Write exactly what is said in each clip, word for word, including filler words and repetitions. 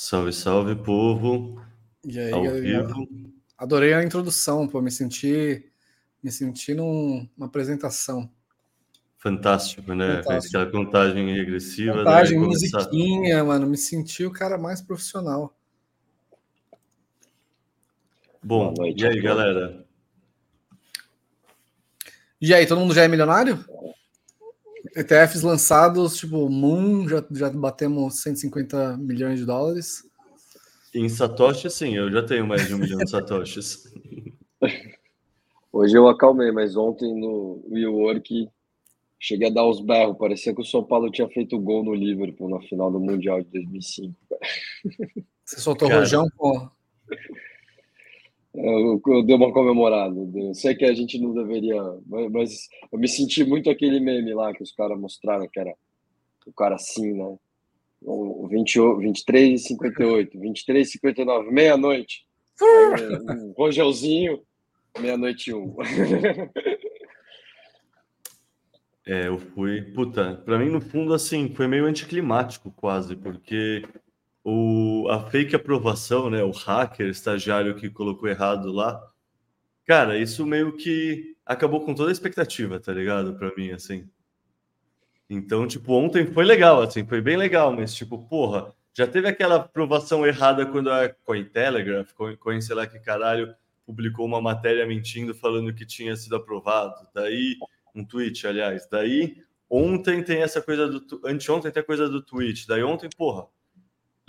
Salve, salve, povo. E aí, ao galera, vivo. Adorei a introdução, pô, me senti, me senti num, numa apresentação. Fantástico, né? Fantástico. Aquela contagem regressiva. Contagem, né? Musiquinha, mano, me senti o cara mais profissional. Bom, noite, e aí, galera? E aí, todo mundo já é milionário? E T Fs lançados, tipo, Moon, já, já batemos cento e cinquenta milhões de dólares. Em Satoshi, sim, eu já tenho mais de um milhão de Satoshis. Hoje eu acalmei, mas ontem no WeWork cheguei a dar uns berros, parecia que o São Paulo tinha feito gol no Liverpool na final do Mundial de dois mil e cinco. Você soltou o rojão, pô? Eu, eu dei uma comemorada. Eu sei que a gente não deveria, mas, mas eu me senti muito aquele meme lá que os caras mostraram, que era o cara assim, né? vinte e três e cinquenta e oito, vinte e três e cinquenta e nove, meia-noite. Um Rogelzinho, meia-noite e um. É, eu fui... Puta, pra mim, no fundo, assim, foi meio anticlimático quase, porque... O, a fake aprovação, né? O hacker, estagiário que colocou errado lá. Cara, isso meio que acabou com toda a expectativa, tá ligado? Pra mim, assim. Então, tipo, ontem foi legal, assim. Foi bem legal, mas, tipo, porra, já teve aquela aprovação errada quando a Cointelegraph, Coin, sei lá que caralho, publicou uma matéria mentindo, falando que tinha sido aprovado. Daí, um tweet, aliás. Daí, ontem tem essa coisa do... Anteontem tem a coisa do tweet. Daí, ontem, porra.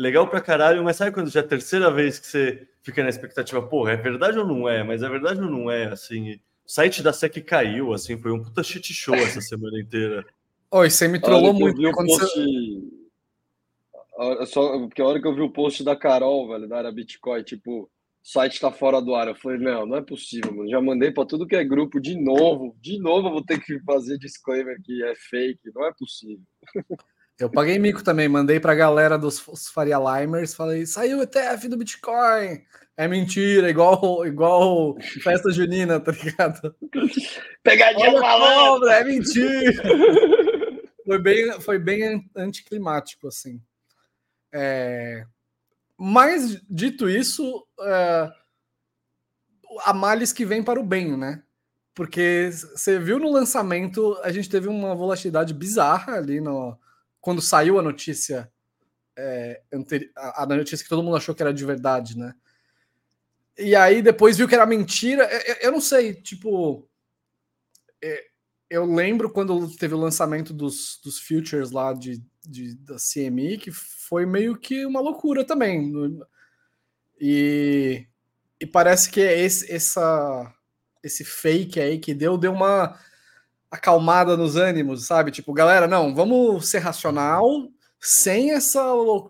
Legal pra caralho, mas sabe quando já é a terceira vez que você fica na expectativa, porra, é verdade ou não é? Mas é verdade ou não é? Assim, o site da S E C caiu, assim, foi um puta shit show essa semana inteira. Oi, oh, você me trollou muito. Eu post... você... Só porque a hora que eu vi o post da Carol, velho, da área Bitcoin, tipo, o site tá fora do ar. Eu falei, não, não é possível, mano. Já mandei pra tudo que é grupo de novo. De novo eu vou ter que fazer disclaimer que é fake, não é possível. Eu paguei mico também, mandei pra galera dos Faria Limers, falei, saiu o E T F do Bitcoin. É mentira, igual, igual festa junina, tá ligado? Pegadinha malandra, é mentira. Foi bem, foi bem anticlimático, assim. É... Mas, dito isso, é... há males que vem para o bem, né? Porque você viu no lançamento, a gente teve uma volatilidade bizarra ali no... Quando saiu a notícia, é, anteri- a, a notícia que todo mundo achou que era de verdade, né? E aí depois viu que era mentira. Eu, eu não sei, tipo... É, eu lembro quando teve o lançamento dos, dos futures lá de, de, da C M E, que foi meio que uma loucura também. E, e parece que esse, essa, esse fake aí que deu, deu uma... acalmada nos ânimos, sabe? Tipo, galera, não, vamos ser racional sem essa,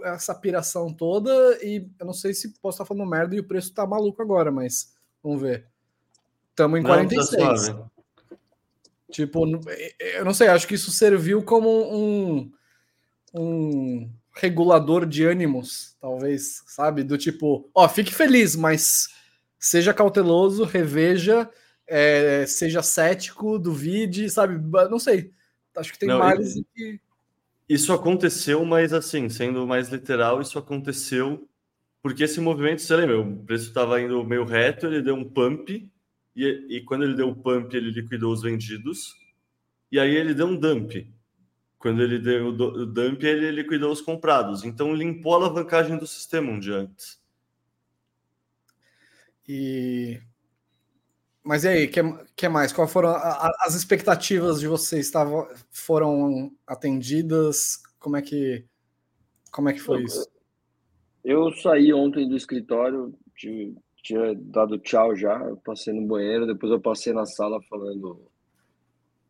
essa piração toda e eu não sei se posso estar falando merda e o preço tá maluco agora, mas vamos ver. Estamos em não, quarenta e seis. Tá tipo, eu não sei, acho que isso serviu como um, um regulador de ânimos, talvez, sabe? Do tipo, ó, fique feliz, mas seja cauteloso, reveja... É, seja cético, duvide, sabe? Não sei. Acho que tem mais... Que... Isso aconteceu, mas assim, sendo mais literal, isso aconteceu porque esse movimento, você lembra, o preço estava indo meio reto, ele deu um pump, e, e quando ele deu o pump, ele liquidou os vendidos, e aí ele deu um dump. Quando ele deu o dump, ele liquidou os comprados. Então, limpou a alavancagem do sistema um dia antes. E... Mas e aí, o que, que mais? Quais foram a, a, as expectativas de vocês? Tavam, foram atendidas? Como é que, como é que foi eu, isso? Eu saí ontem do escritório, tinha, tinha dado tchau já, eu passei no banheiro, depois eu passei na sala falando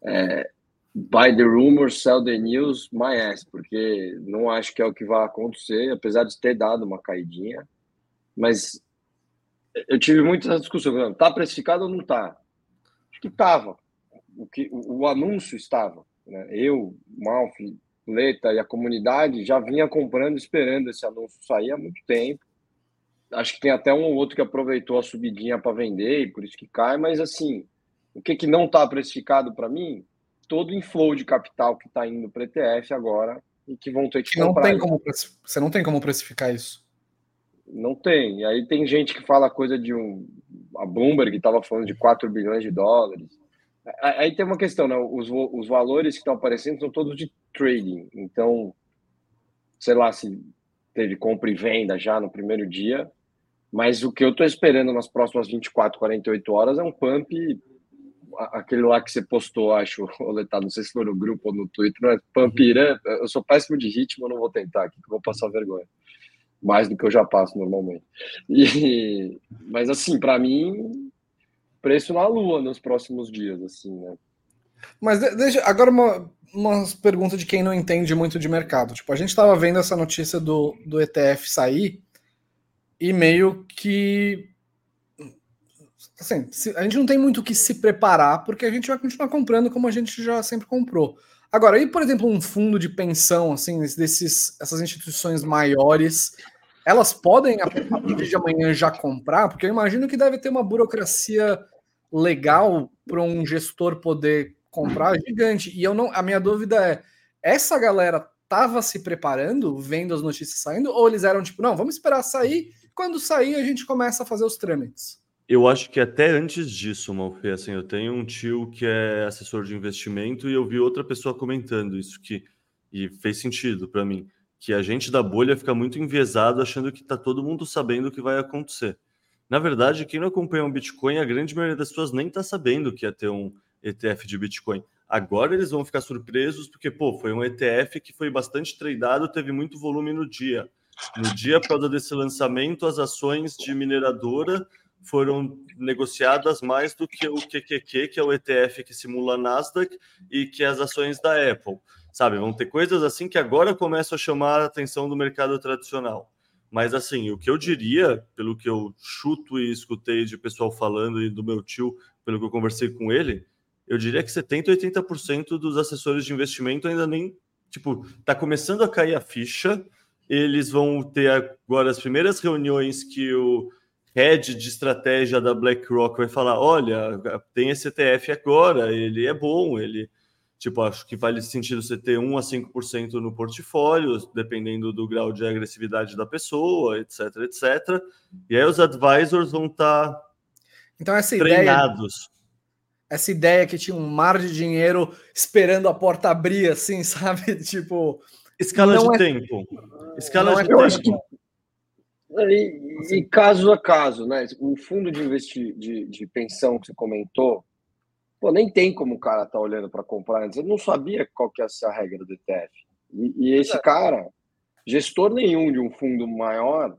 é, buy the rumors, sell the news, my ass, porque não acho que é o que vai acontecer, apesar de ter dado uma caidinha, mas... Eu tive muita discussão. Tá precificado ou não tá? Acho que tava. O, que, o, o anúncio estava. Né? Eu, Malfi, Leta e a comunidade já vinha comprando, esperando esse anúncio sair há muito tempo. Acho que tem até um ou outro que aproveitou a subidinha para vender, e por isso que cai. Mas, assim, o que, que não tá precificado para mim? Todo o inflow de capital que tá indo para E T F agora e que vão ter que comprar. Não tem como, você não tem como precificar isso. Não tem. E aí tem gente que fala coisa de um... A Bloomberg estava falando de quatro bilhões de dólares. Aí tem uma questão, né? Os, os valores que estão aparecendo são todos de trading. Então, sei lá se teve compra e venda já no primeiro dia, mas o que eu estou esperando nas próximas vinte e quatro, quarenta e oito horas é um pump... Aquele lá que você postou, acho, Leta, não sei se foi no grupo ou no Twitter, não é? Pump Irã, eu sou péssimo de ritmo, eu não vou tentar aqui, que vou passar vergonha. Mais do que eu já passo normalmente. E, mas, assim, para mim, preço na lua nos próximos dias, assim, né? Mas deixa, agora uma, uma pergunta de quem não entende muito de mercado. Tipo, a gente estava vendo essa notícia do, do E T F sair e meio que... Assim, a gente não tem muito o que se preparar, porque a gente vai continuar comprando como a gente já sempre comprou. Agora, e por exemplo, um fundo de pensão, assim, desses, essas instituições maiores, elas podem, a partir de amanhã, já comprar? Porque eu imagino que deve ter uma burocracia legal para um gestor poder comprar gigante. E eu não, a minha dúvida é, essa galera estava se preparando, vendo as notícias saindo, ou eles eram tipo, não, vamos esperar sair, quando sair a gente começa a fazer os trâmites? Eu acho que até antes disso, Malfê, assim, eu tenho um tio que é assessor de investimento e eu vi outra pessoa comentando isso que, e fez sentido para mim, que a gente da bolha fica muito enviesado achando que está todo mundo sabendo o que vai acontecer. Na verdade, quem não acompanha um Bitcoin, a grande maioria das pessoas nem está sabendo que ia ter um E T F de Bitcoin. Agora eles vão ficar surpresos porque, pô, foi um E T F que foi bastante tradeado, teve muito volume no dia. No dia, após desse lançamento, as ações de mineradora foram negociadas mais do que o Q Q Q, que é o E T F que simula a Nasdaq e que é as ações da Apple, sabe? Vão ter coisas assim que agora começam a chamar a atenção do mercado tradicional. Mas assim, o que eu diria, pelo que eu chuto e escutei de pessoal falando e do meu tio, pelo que eu conversei com ele, eu diria que setenta, oitenta por cento dos assessores de investimento ainda nem, tipo, tá começando a cair a ficha. Eles vão ter agora as primeiras reuniões que o head de estratégia da BlackRock vai falar, olha, tem esse E T F agora, ele é bom, ele, tipo, acho que vale sentido você ter um a cinco por cento no portfólio, dependendo do grau de agressividade da pessoa, etc, etcétera. E aí os advisors vão estar tá então, essa treinados. Ideia, essa ideia que tinha um mar de dinheiro esperando a porta abrir, assim, sabe? Tipo... Escala de é... tempo. Escala não de é... tempo. E, e caso a caso, né? O fundo de, investi- de, de pensão que você comentou, pô, nem tem como o cara tá olhando para comprar antes. Eu não sabia qual que ia ser a regra do E T F. E, e esse cara, gestor nenhum de um fundo maior,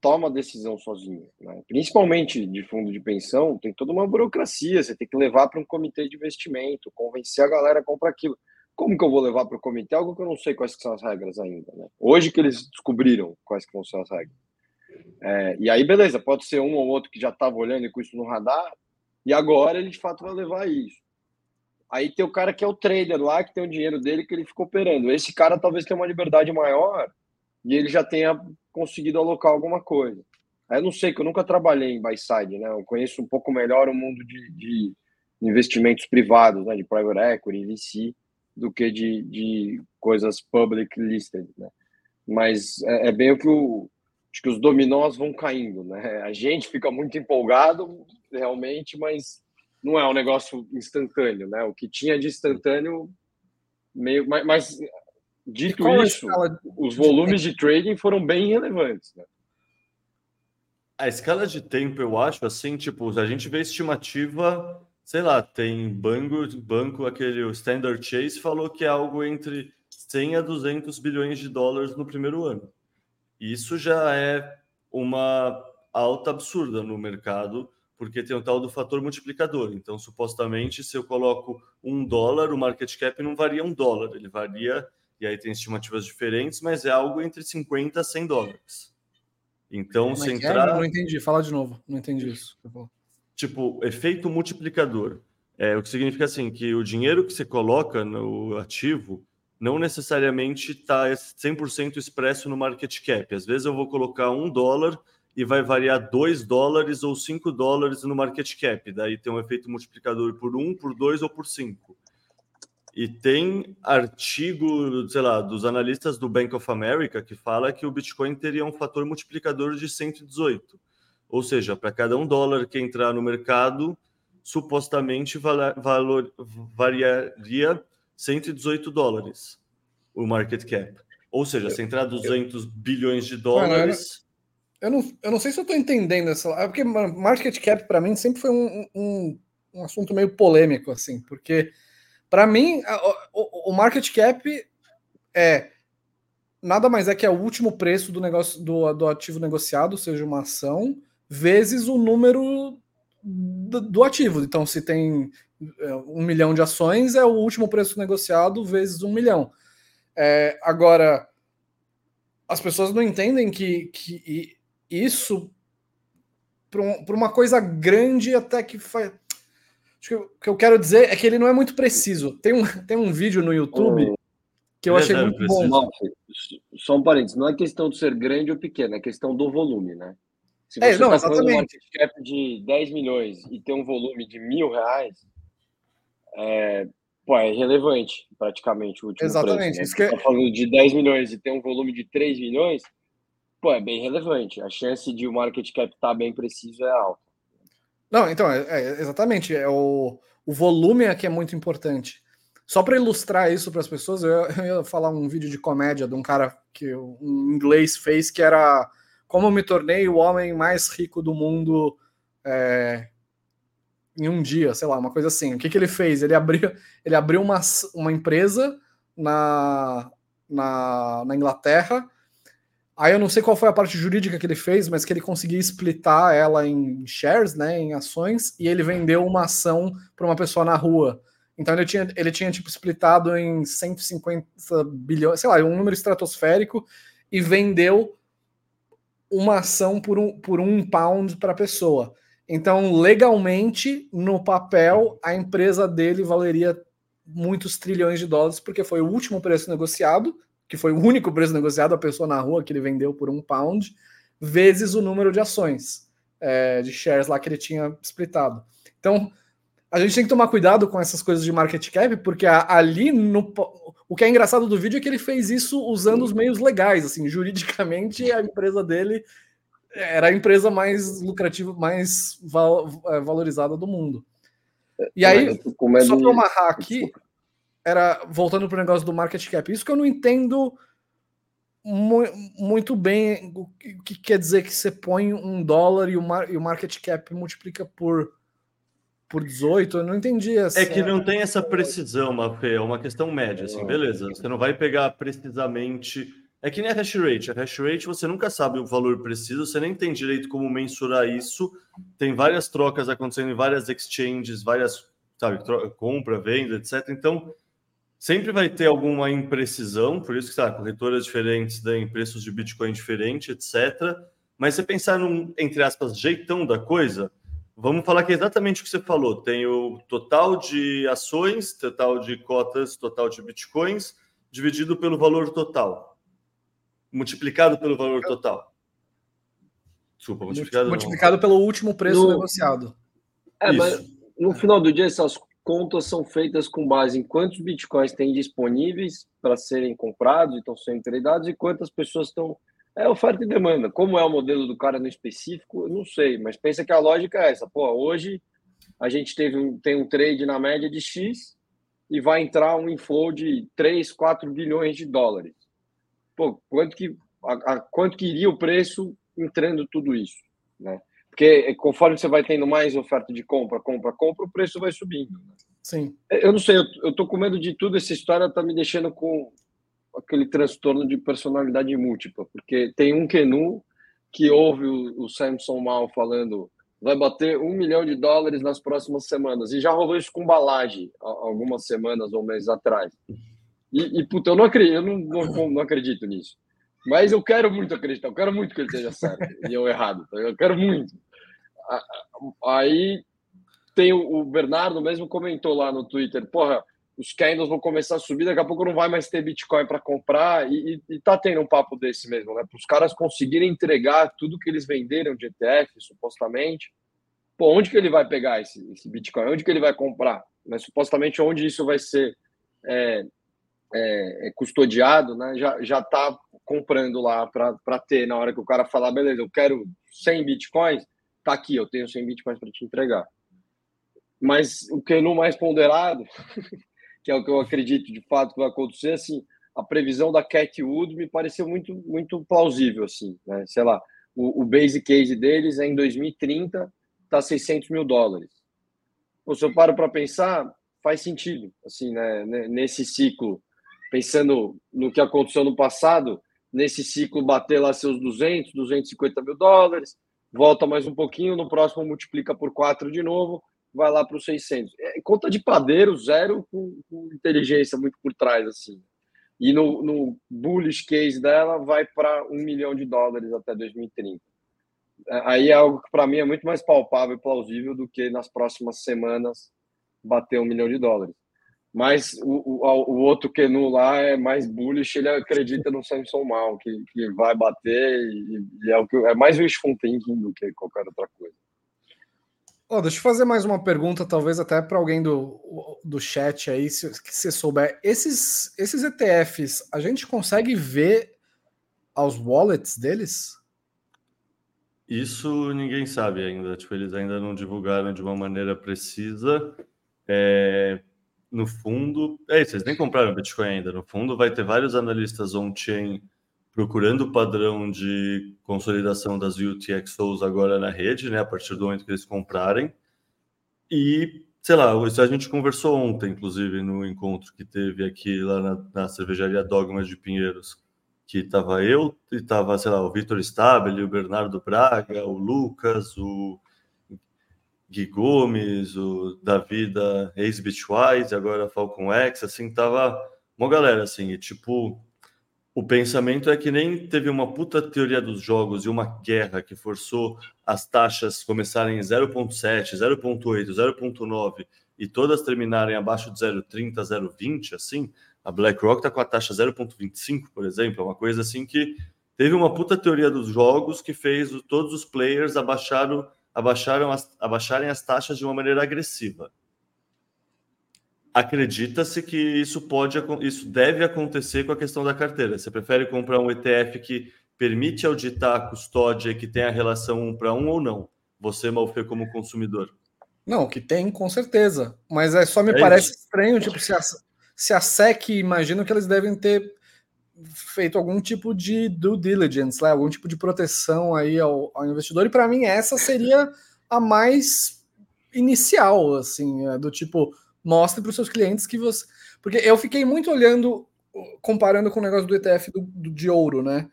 toma decisão sozinho, né? Principalmente de fundo de pensão, tem toda uma burocracia. Você tem que levar para um comitê de investimento, convencer a galera a comprar aquilo. Como que eu vou levar para o comitê algo que eu não sei quais que são as regras ainda, né? Hoje que eles descobriram quais que vão ser as regras. É, e aí, beleza, pode ser um ou outro que já estava olhando e com isso no radar, e agora ele de fato vai levar isso. Aí tem o cara que é o trader lá, que tem o dinheiro dele que ele fica operando. Esse cara talvez tenha uma liberdade maior e ele já tenha conseguido alocar alguma coisa. Aí eu não sei, que eu nunca trabalhei em buy-side, né? Eu conheço um pouco melhor o mundo de, de investimentos privados, né? De private equity, V C, do que de, de coisas public listed, né? Mas é, é bem o que o... Acho que os dominós vão caindo, né? A gente fica muito empolgado, realmente, mas não é um negócio instantâneo, né? O que tinha de instantâneo, meio... Mas, mas dito isso, escala... os volumes de trading foram bem relevantes, né? A escala de tempo, eu acho, assim, tipo, a gente vê estimativa, sei lá, tem banco, banco aquele, o Standard Chase falou que é algo entre cem a duzentos bilhões de dólares no primeiro ano. Isso já é uma alta absurda no mercado, porque tem o tal do fator multiplicador. Então, supostamente, se eu coloco um dólar, o market cap não varia um dólar, ele varia, e aí tem estimativas diferentes, mas é algo entre cinquenta a cem dólares. Então, mas se entrar... É, não entendi, fala de novo, não entendi isso. Tipo, efeito multiplicador. É, o que significa assim, que o dinheiro que você coloca no ativo não necessariamente está cem por cento expresso no market cap. Às vezes eu vou colocar um dólar e vai variar dois dólares ou cinco dólares no market cap. Daí tem um efeito multiplicador por um, por dois ou por cinco. E tem artigo, sei lá, dos analistas do Bank of America que fala que o Bitcoin teria um fator multiplicador de cento e dezoito. Ou seja, para cada um dólar que entrar no mercado, supostamente valor, valor, variaria cento e dezoito dólares o market cap. Ou seja, se entrar duzentos bilhões de dólares... Eu não, eu não sei se eu estou entendendo essa... É porque market cap, para mim, sempre foi um, um, um assunto meio polêmico, assim, porque, para mim, a, o, o market cap é... Nada mais é que é o último preço do, negócio, do, do ativo negociado, seja uma ação, vezes o número do, do ativo. Então, se tem é, um milhão de ações, é o último preço negociado vezes um milhão. É, agora, as pessoas não entendem que... que isso para uma coisa grande até que faz... Acho que o que eu quero dizer é que ele não é muito preciso. Tem um, tem um vídeo no YouTube oh, que eu achei muito preciso. Bom. Só um parênteses, não é questão de ser grande ou pequeno, é questão do volume, né? Se você é, não, tá exatamente. Um market cap de dez milhões e tem um volume de mil reais, é, pô, é irrelevante praticamente o último exatamente. Preço. Né? Você está falando de dez milhões e tem um volume de três milhões, pô, é bem relevante. A chance de o market cap estar bem preciso é alta. Não, então, é, é, exatamente. É o, o volume é que é muito importante. Só para ilustrar isso para as pessoas, eu, eu ia falar um vídeo de comédia de um cara que um inglês fez, que era como eu me tornei o homem mais rico do mundo é, em um dia, sei lá, uma coisa assim. O que, que ele fez? Ele abriu, ele abriu uma, uma empresa na, na, na Inglaterra. Aí eu não sei qual foi a parte jurídica que ele fez, mas que ele conseguia splitar ela em shares, né, em ações, e ele vendeu uma ação para uma pessoa na rua. Então ele tinha, ele tinha tipo, splitado em cento e cinquenta bilhões, sei lá, um número estratosférico, e vendeu uma ação por um, por um pound para a pessoa. Então, legalmente, no papel, a empresa dele valeria muitos trilhões de dólares, porque foi o último preço negociado, que foi o único preço negociado, a pessoa na rua que ele vendeu por um pound, vezes o número de ações, é, de shares lá que ele tinha splitado. Então, a gente tem que tomar cuidado com essas coisas de market cap, porque a, ali, no, o que é engraçado do vídeo é que ele fez isso usando os meios legais, assim, juridicamente a empresa dele era a empresa mais lucrativa, mais val, valorizada do mundo. E aí, só para amarrar aqui... Era, voltando para o negócio do market cap, isso que eu não entendo mu- muito bem o que, que quer dizer que você põe um dólar e o, mar- e o market cap multiplica por, por dezoito, eu não entendi essa... É que não tem essa precisão, Mafê, é uma questão média, assim, beleza, você não vai pegar precisamente... É que nem a hash rate, a hash rate você nunca sabe o valor preciso, você nem tem direito como mensurar isso, tem várias trocas acontecendo em várias exchanges, várias, sabe, tro- compra, venda, etcétera, então... Sempre vai ter alguma imprecisão, por isso que tá, corretoras diferentes dão preços de Bitcoin diferentes, etcétera. Mas se pensar num, entre aspas, jeitão da coisa, vamos falar que é exatamente o que você falou. Tem o total de ações, total de cotas, total de Bitcoins, dividido pelo valor total. Multiplicado pelo valor total. Desculpa, multiplicado... Multiplicado não. Pelo último preço no... negociado. É, isso. Mas no final do dia, essas contas são feitas com base em quantos bitcoins tem disponíveis para serem comprados e estão sendo tradeados e quantas pessoas estão... É oferta e demanda. Como é o modelo do cara no específico, eu não sei, mas pensa que a lógica é essa. Pô, hoje a gente teve um, tem um trade na média de X e vai entrar um inflow de três, quatro bilhões de dólares. Pô, quanto que, a, a, quanto que iria o preço entrando tudo isso, né? Porque conforme você vai tendo mais oferta de compra, compra, compra, o preço vai subindo. Sim. Eu não sei, eu, eu tô com medo de tudo. Essa história tá me deixando com aquele transtorno de personalidade múltipla, porque tem um Kenu que ouve o, o Samson Mao falando vai bater um milhão de dólares nas próximas semanas, e já rolou isso com balagem algumas semanas ou meses atrás. E, e puta, eu não acredito, eu não, não, não acredito nisso. Mas eu quero muito acreditar, eu quero muito que ele esteja certo e eu errado, eu quero muito. Aí tem o Bernardo mesmo comentou lá no Twitter, porra, os candles vão começar a subir, daqui a pouco não vai mais ter Bitcoin para comprar, e, e, e tá tendo um papo desse mesmo, né? Para os caras conseguirem entregar tudo que eles venderam de E T F, supostamente. Pô, onde que ele vai pegar esse, esse Bitcoin? Onde que ele vai comprar? Mas supostamente onde isso vai ser é, é, custodiado, né, já já está comprando lá para ter, na hora que o cara falar, beleza, eu quero cem bitcoins, tá aqui, eu tenho cem bitcoins para te entregar. Mas o que no mais ponderado, que é o que eu acredito de fato que vai acontecer, assim, a previsão da Cat Wood me pareceu muito, muito plausível, assim, né? Sei lá, o, o base case deles é em dois mil e trinta tá seiscentos mil dólares. Pô, se eu paro para pensar, faz sentido, assim, né? Nesse ciclo, pensando no que aconteceu no passado, nesse ciclo bater lá seus duzentos, duzentos e cinquenta mil dólares, volta mais um pouquinho, no próximo multiplica por quatro de novo, vai lá para os seiscentos. É, conta de padeiro, zero, com, com inteligência muito por trás, assim. E no, no bullish case dela vai para um milhão de dólares até dois mil e trinta. Aí é algo que para mim é muito mais palpável e plausível do que nas próximas semanas bater um milhão de dólares. Mas o, o, o outro Kenu lá é mais bullish, ele acredita no Samson Mao, que, que vai bater e, e é, o que, é mais wishful thinking do que qualquer outra coisa. Oh, deixa eu fazer mais uma pergunta, talvez até para alguém do, do chat aí, se você souber. Esses, esses E T Fs, a gente consegue ver aos wallets deles? Isso ninguém sabe ainda. Tipo, eles ainda não divulgaram de uma maneira precisa. É, no fundo... É isso, eles nem compraram Bitcoin ainda. No fundo, vai ter vários analistas on-chain procurando o padrão de consolidação das U T X Os agora na rede, né, a partir do momento que eles comprarem. E, sei lá, isso a gente conversou ontem, inclusive, no encontro que teve aqui lá na, na cervejaria Dogma de Pinheiros, que estava eu, e estava, sei lá, o Vitor Stabile, o Bernardo Braga, o Lucas, o Gui Gomes, o Davi da ex-Bitwise, agora Falcon X, assim, tava uma galera, assim, e tipo... O pensamento é que nem teve uma puta teoria dos jogos e uma guerra que forçou as taxas começarem em zero vírgula sete, zero vírgula oito, zero vírgula nove e todas terminarem abaixo de zero vírgula trinta, zero vírgula vinte, assim. A BlackRock está com a taxa zero vírgula vinte e cinco, por exemplo. É uma coisa assim que teve uma puta teoria dos jogos que fez todos os players abaixaram, abaixaram as, abaixarem as taxas de uma maneira agressiva. Acredita-se que isso pode, isso deve acontecer com a questão da carteira. Você prefere comprar um E T F que permite auditar a custódia e que tem a relação um para um ou não? Você, Malfê, como consumidor? Não, que tem, com certeza. Mas é, só me é parece isso. Estranho, tipo, se a, se a S E C, imagino que eles devem ter feito algum tipo de due diligence, né? Algum tipo de proteção aí ao, ao investidor. E para mim essa seria a mais inicial, assim, do tipo... Mostre para os seus clientes que você... Porque eu fiquei muito olhando, comparando com o negócio do E T F do, do, de ouro, né?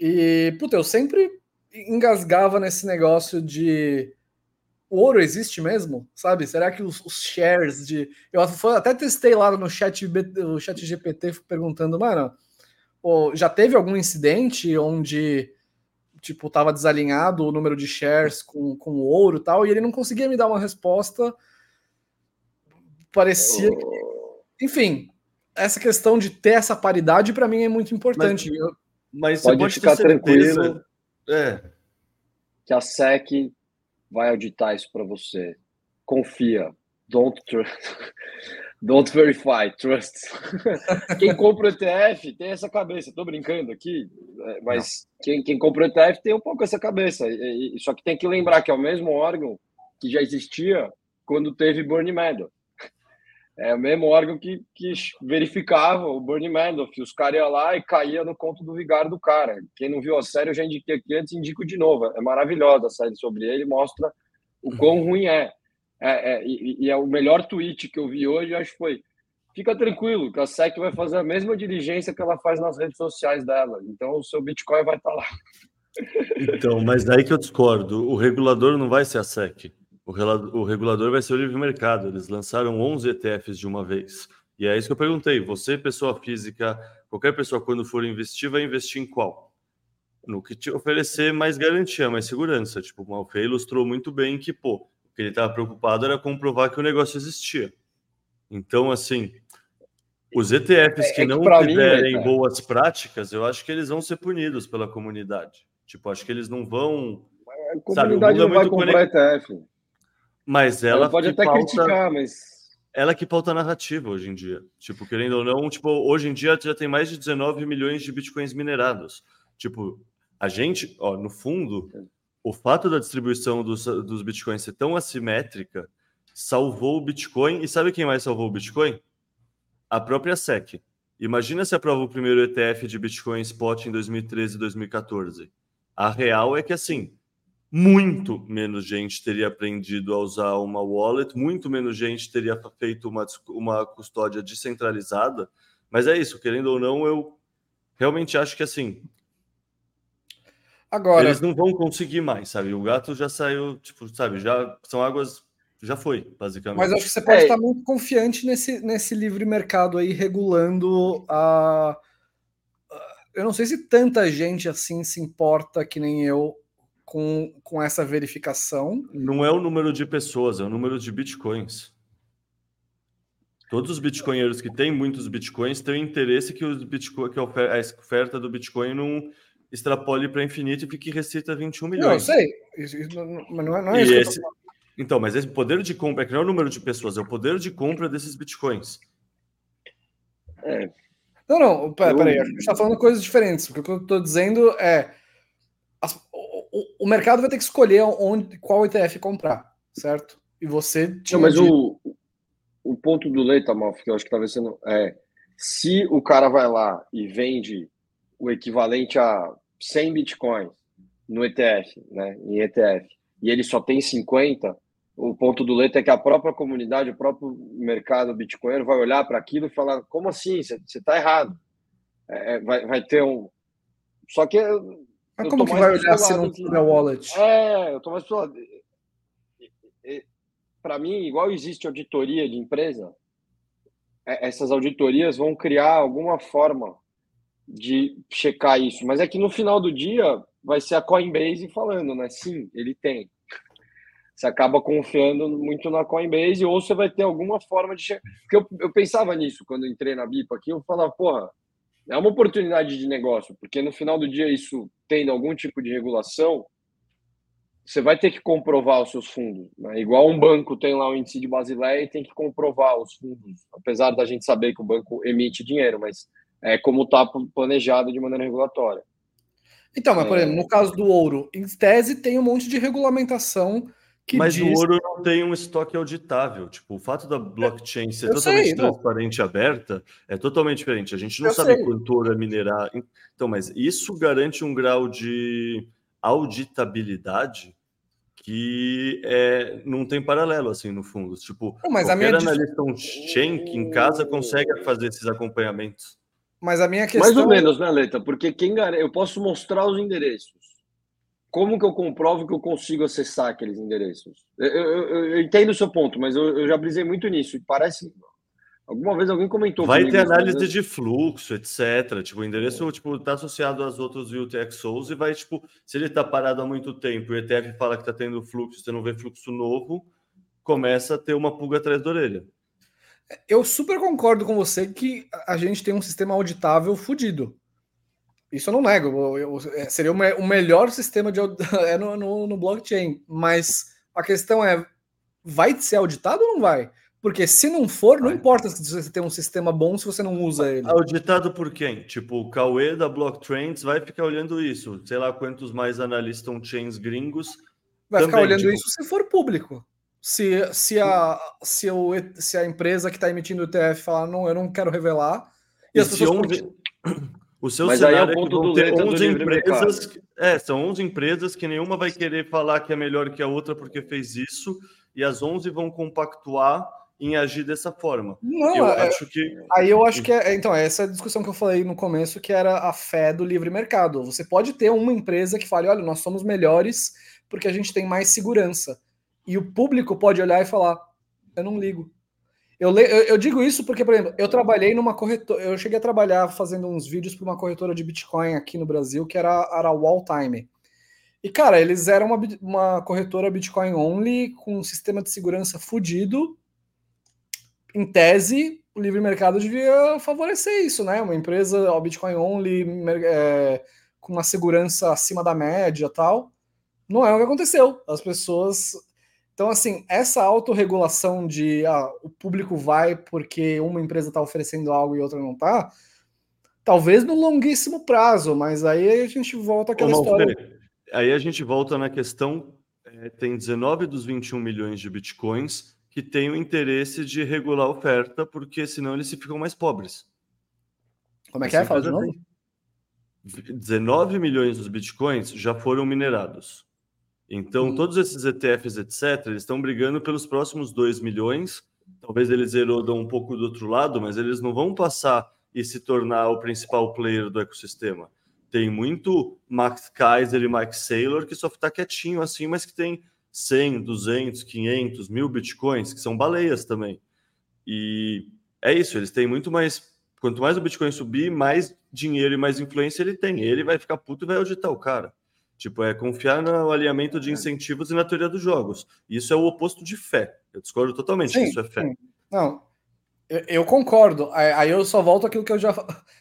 E, puta, eu sempre engasgava nesse negócio de... O ouro existe mesmo? Sabe? Será que os, os shares de... Eu até testei lá no chat, o chat G P T perguntando, mano, já teve algum incidente onde, tipo, tava desalinhado o número de shares com, com o ouro e tal, e ele não conseguia me dar uma resposta... Parecia que... Enfim, essa questão de ter essa paridade para mim é muito importante. Mas, mas pode, você pode ficar tranquilo é. que a S E C vai auditar isso para você. Confia. Don't trust. Don't verify. Trust. Quem compra o E T F tem essa cabeça. Estou brincando aqui, mas quem, quem compra o E T F tem um pouco essa cabeça. E, só que tem que lembrar que é o mesmo órgão que já existia quando teve Bernie Madoff. É o mesmo órgão que, que verificava o Bernie Madoff, os caras iam lá e caía no conto do vigário do cara. Quem não viu a série, eu já indiquei aqui antes, indico de novo. É maravilhosa a série sobre ele, mostra o quão ruim é. é, é e, e é o melhor tweet que eu vi hoje, acho que foi: fica tranquilo, que a S E C vai fazer a mesma diligência que ela faz nas redes sociais dela. Então o seu Bitcoin vai estar lá. Então, mas daí que eu discordo. O regulador não vai ser a S E C. O regulador vai ser o livre mercado. Eles lançaram onze E T Fs de uma vez. E é isso que eu perguntei. Você, pessoa física, qualquer pessoa, quando for investir, vai investir em qual? No que te oferecer mais garantia, mais segurança. Tipo, o Malfê ilustrou muito bem que, pô, o que ele estava preocupado era comprovar que o negócio existia. Então, assim, os E T Fs que não tiverem boas práticas, eu acho que eles vão ser punidos pela comunidade. Tipo, acho que eles não vão... A comunidade não vai comprar E T F. Mas ela, ela pode até pauta... criticar, mas ela que pauta a narrativa hoje em dia. Tipo, querendo ou não, tipo, hoje em dia já tem mais de dezenove milhões de bitcoins minerados. Tipo, a gente, ó, no fundo, o fato da distribuição dos, dos bitcoins ser tão assimétrica salvou o Bitcoin. E sabe quem mais salvou o Bitcoin? A própria S E C. Imagina se aprova o primeiro E T F de Bitcoin Spot em dois mil e treze e dois mil e quatorze. A real é que, assim, muito menos gente teria aprendido a usar uma wallet, muito menos gente teria feito uma, uma custódia descentralizada. Mas é isso, querendo ou não, eu realmente acho que, assim, agora eles não vão conseguir mais, sabe? O gato já saiu, tipo, sabe? Já são águas... Já foi, basicamente. Mas acho que você pode é. estar muito confiante nesse, nesse livre mercado aí, regulando a... Eu não sei se tanta gente assim se importa, que nem eu, com, com essa verificação. Não é o número de pessoas, é o número de bitcoins. Todos os bitcoinheiros que têm muitos bitcoins têm interesse que, os bitcoin, que a oferta do bitcoin não... extrapole para infinito e fique recita vinte e um milhões. Não, eu sei, isso, isso, não, não é isso. Esse... Que eu tô... Então, mas esse poder de compra, que não é o número de pessoas, é o poder de compra desses bitcoins. É. Não, não, peraí, pera eu... a gente está falando coisas diferentes, porque o que eu estou dizendo é as, o, o mercado vai ter que escolher onde, qual E T F comprar, certo? E você... Não, mas de... o, o ponto do Leta, Malf, que eu acho que estava sendo, é, se o cara vai lá e vende o equivalente a cem bitcoins no E T F, né? Em E T F, e ele só tem cinquenta, o ponto do Leta é que a própria comunidade, o próprio mercado bitcoinero vai olhar para aquilo e falar, como assim? Você está errado. É, vai, vai ter um... Só que... Mas como que vai olhar se não tiver wallet? É, eu estou mais... Para mim, igual existe auditoria de empresa, essas auditorias vão criar alguma forma de checar isso, mas é que no final do dia vai ser a Coinbase falando, né? Sim, ele tem. Você acaba confiando muito na Coinbase, ou você vai ter alguma forma de checar. Porque eu, eu pensava nisso quando eu entrei na BIPA aqui, eu falava, porra, é uma oportunidade de negócio, porque no final do dia, isso tendo algum tipo de regulação, você vai ter que comprovar os seus fundos, né? Igual um banco tem lá o índice de Basileia e tem que comprovar os fundos, apesar da gente saber que o banco emite dinheiro, mas é como está planejado de maneira regulatória. Então, mas, por é... exemplo, no caso do ouro, em tese tem um monte de regulamentação que mas diz... Mas o ouro não tem um estoque auditável. Tipo, o fato da blockchain ser eu totalmente sei, transparente e aberta é totalmente diferente. A gente não eu sabe sei. quanto ouro é minerar. Então, mas isso garante um grau de auditabilidade que é, não tem paralelo, assim, no fundo. Tipo, não, mas qualquer a minha analista um chain que em casa consegue fazer esses acompanhamentos. Mas a minha questão... Mais ou menos, né, Leta? Porque quem garante... eu posso mostrar os endereços. Como que eu comprovo que eu consigo acessar aqueles endereços? Eu, eu, eu entendo o seu ponto, mas eu, eu já brisei muito nisso. E parece... Alguma vez alguém comentou... Vai comigo, ter análise mas... de fluxo, etcétera. Tipo, o endereço é. tipo, tá associado aos outros U T X Os e vai, tipo... Se ele tá parado há muito tempo e o E T F fala que tá tendo fluxo, você não vê fluxo novo, começa a ter uma pulga atrás da orelha. Eu super concordo com você que a gente tem um sistema auditável fudido. Isso eu não nego. Eu, eu, seria o, me, o melhor sistema de é no, no, no blockchain. Mas a questão é, vai ser auditado ou não vai? Porque se não for, não importa se você tem um sistema bom se você não usa ele. Auditado por quem? Tipo, o Cauê da BlockTrends vai ficar olhando isso. Sei lá quantos mais analistas on-chains gringos. Vai também, ficar olhando tipo... isso se for público. Se, se, a, se, o, se a empresa que está emitindo o E T F falar, não, eu não quero revelar... E, e as pessoas... onze... O seu Mas cenário aí é, é que vão ter onze empresas... Que, é, são onze empresas que nenhuma vai querer falar que é melhor que a outra porque fez isso, e as onze vão compactuar em agir dessa forma. Não, eu é, acho que... Aí eu acho que... É, então, essa é a discussão que eu falei no começo, que era a fé do livre mercado. Você pode ter uma empresa que fale, olha, nós somos melhores porque a gente tem mais segurança. E o público pode olhar e falar, eu não ligo. Eu, le... eu, eu digo isso porque, por exemplo, eu trabalhei numa corretora, eu cheguei a trabalhar fazendo uns vídeos para uma corretora de Bitcoin aqui no Brasil, que era, era a Wall Time. E, cara, eles eram uma, uma corretora Bitcoin only, com um sistema de segurança fudido. Em tese, o livre mercado devia favorecer isso, né? Uma empresa ó, Bitcoin only, é, com uma segurança acima da média e tal. Não é o que aconteceu. As pessoas... Então, assim, essa autorregulação de ah, o público vai porque uma empresa está oferecendo algo e outra não está, talvez no longuíssimo prazo, mas aí a gente volta àquela Ô, história. Malferrari, aí a gente volta na questão, é, tem dezenove dos vinte e um milhões de bitcoins que tem o interesse de regular a oferta, porque senão eles se ficam mais pobres. Como é que é? Fala de novo. dezenove milhões dos bitcoins já foram minerados. Então, hum. todos esses E T Fs, et cetera, eles estão brigando pelos próximos dois milhões. Talvez eles erodam um pouco do outro lado, mas eles não vão passar e se tornar o principal player do ecossistema. Tem muito Max Kaiser e Mike Saylor que só está quietinho assim, mas que tem cem, duzentos, quinhentos, mil bitcoins, que são baleias também. E é isso, eles têm muito mais... Quanto mais o Bitcoin subir, mais dinheiro e mais influência ele tem. Ele vai ficar puto e vai auditar o cara. Tipo, é confiar no alinhamento de incentivos e na teoria dos jogos. Isso é o oposto de fé. Eu discordo totalmente sim, que isso é fé. Sim. Não, eu, eu concordo. Aí eu só volto àquilo que eu já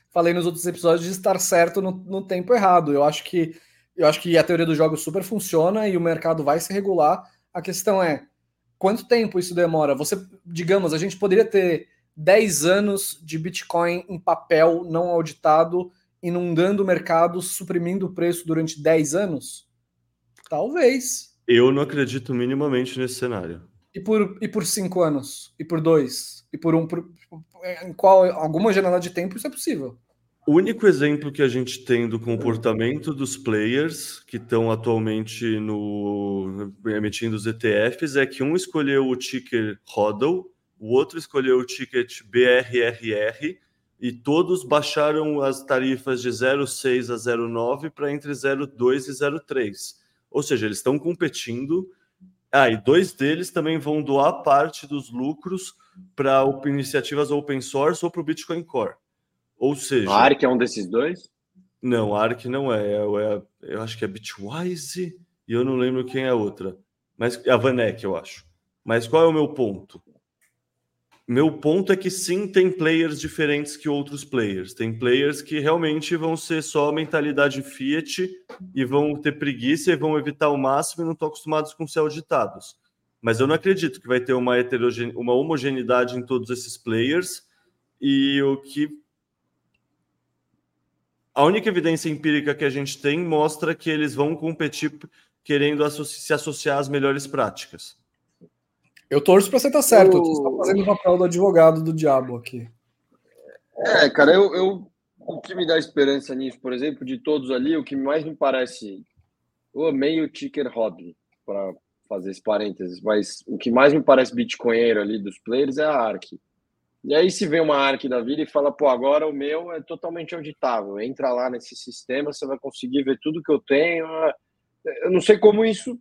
falei nos outros episódios de estar certo no, no tempo errado. Eu acho que, eu acho que a teoria dos jogos super funciona e o mercado vai se regular. A questão é, quanto tempo isso demora? Você, digamos, a gente poderia ter dez anos de Bitcoin em papel não auditado, inundando o mercado, suprimindo o preço durante dez anos? Talvez. Eu não acredito minimamente nesse cenário. E por, e por cinco anos? E por dois? E por um? Por, em qual, alguma janela de tempo isso é possível? O único exemplo que a gente tem do comportamento dos players que estão atualmente no, emitindo os E T Fs é que um escolheu o ticker HODL, o outro escolheu o ticket B R R R e todos baixaram as tarifas de zero vírgula seis a zero vírgula nove para entre zero vírgula dois e zero vírgula três. Ou seja, eles estão competindo. Ah, e dois deles também vão doar parte dos lucros para iniciativas open source ou para o Bitcoin Core. Ou seja... A ARK é um desses dois? Não, a ARK não é. Eu, é, eu acho que é Bitwise e eu não lembro quem é a outra. Mas é a Vanek, eu acho. Mas qual é o meu ponto? Meu ponto é que sim, tem players diferentes que outros players. Tem players que realmente vão ser só mentalidade Fiat e vão ter preguiça e vão evitar o máximo e não estão acostumados com ser auditados. Mas eu não acredito que vai ter uma, heterogene... uma homogeneidade em todos esses players. E o que... A única evidência empírica que a gente tem mostra que eles vão competir querendo associ... se associar às melhores práticas. Eu torço para você estar certo, eu... você está fazendo o papel do advogado do diabo aqui. É, cara, eu, eu, o que me dá esperança nisso, por exemplo, de todos ali, o que mais me parece... Eu amei o ticker hobby, para fazer esse parênteses, mas o que mais me parece bitcoinheiro ali dos players é a ARK. E aí se vem uma ARK da vida e fala, pô, agora o meu é totalmente auditável, entra lá nesse sistema, você vai conseguir ver tudo que eu tenho. Eu não sei como isso...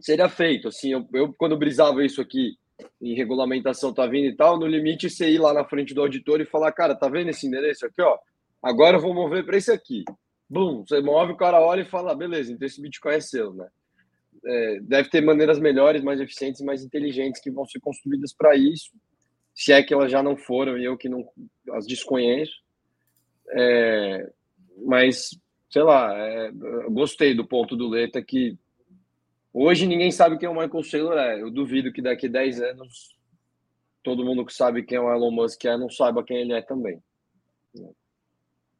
seria feito, assim, eu, eu quando brisava isso aqui em regulamentação tá vindo e tal, no limite você ir lá na frente do auditor e falar, cara, tá vendo esse endereço aqui, ó, agora eu vou mover para esse aqui, bum, você move, o cara olha e fala, beleza, então esse Bitcoin é seu, né? É, deve ter maneiras melhores, mais eficientes, mais inteligentes que vão ser construídas para isso, se é que elas já não foram e eu que não as desconheço, é, mas, sei lá, é, eu gostei do ponto do Leta que hoje ninguém sabe quem o Michael Saylor é. Eu duvido que daqui a dez anos todo mundo que sabe quem o Elon Musk é não saiba quem ele é também.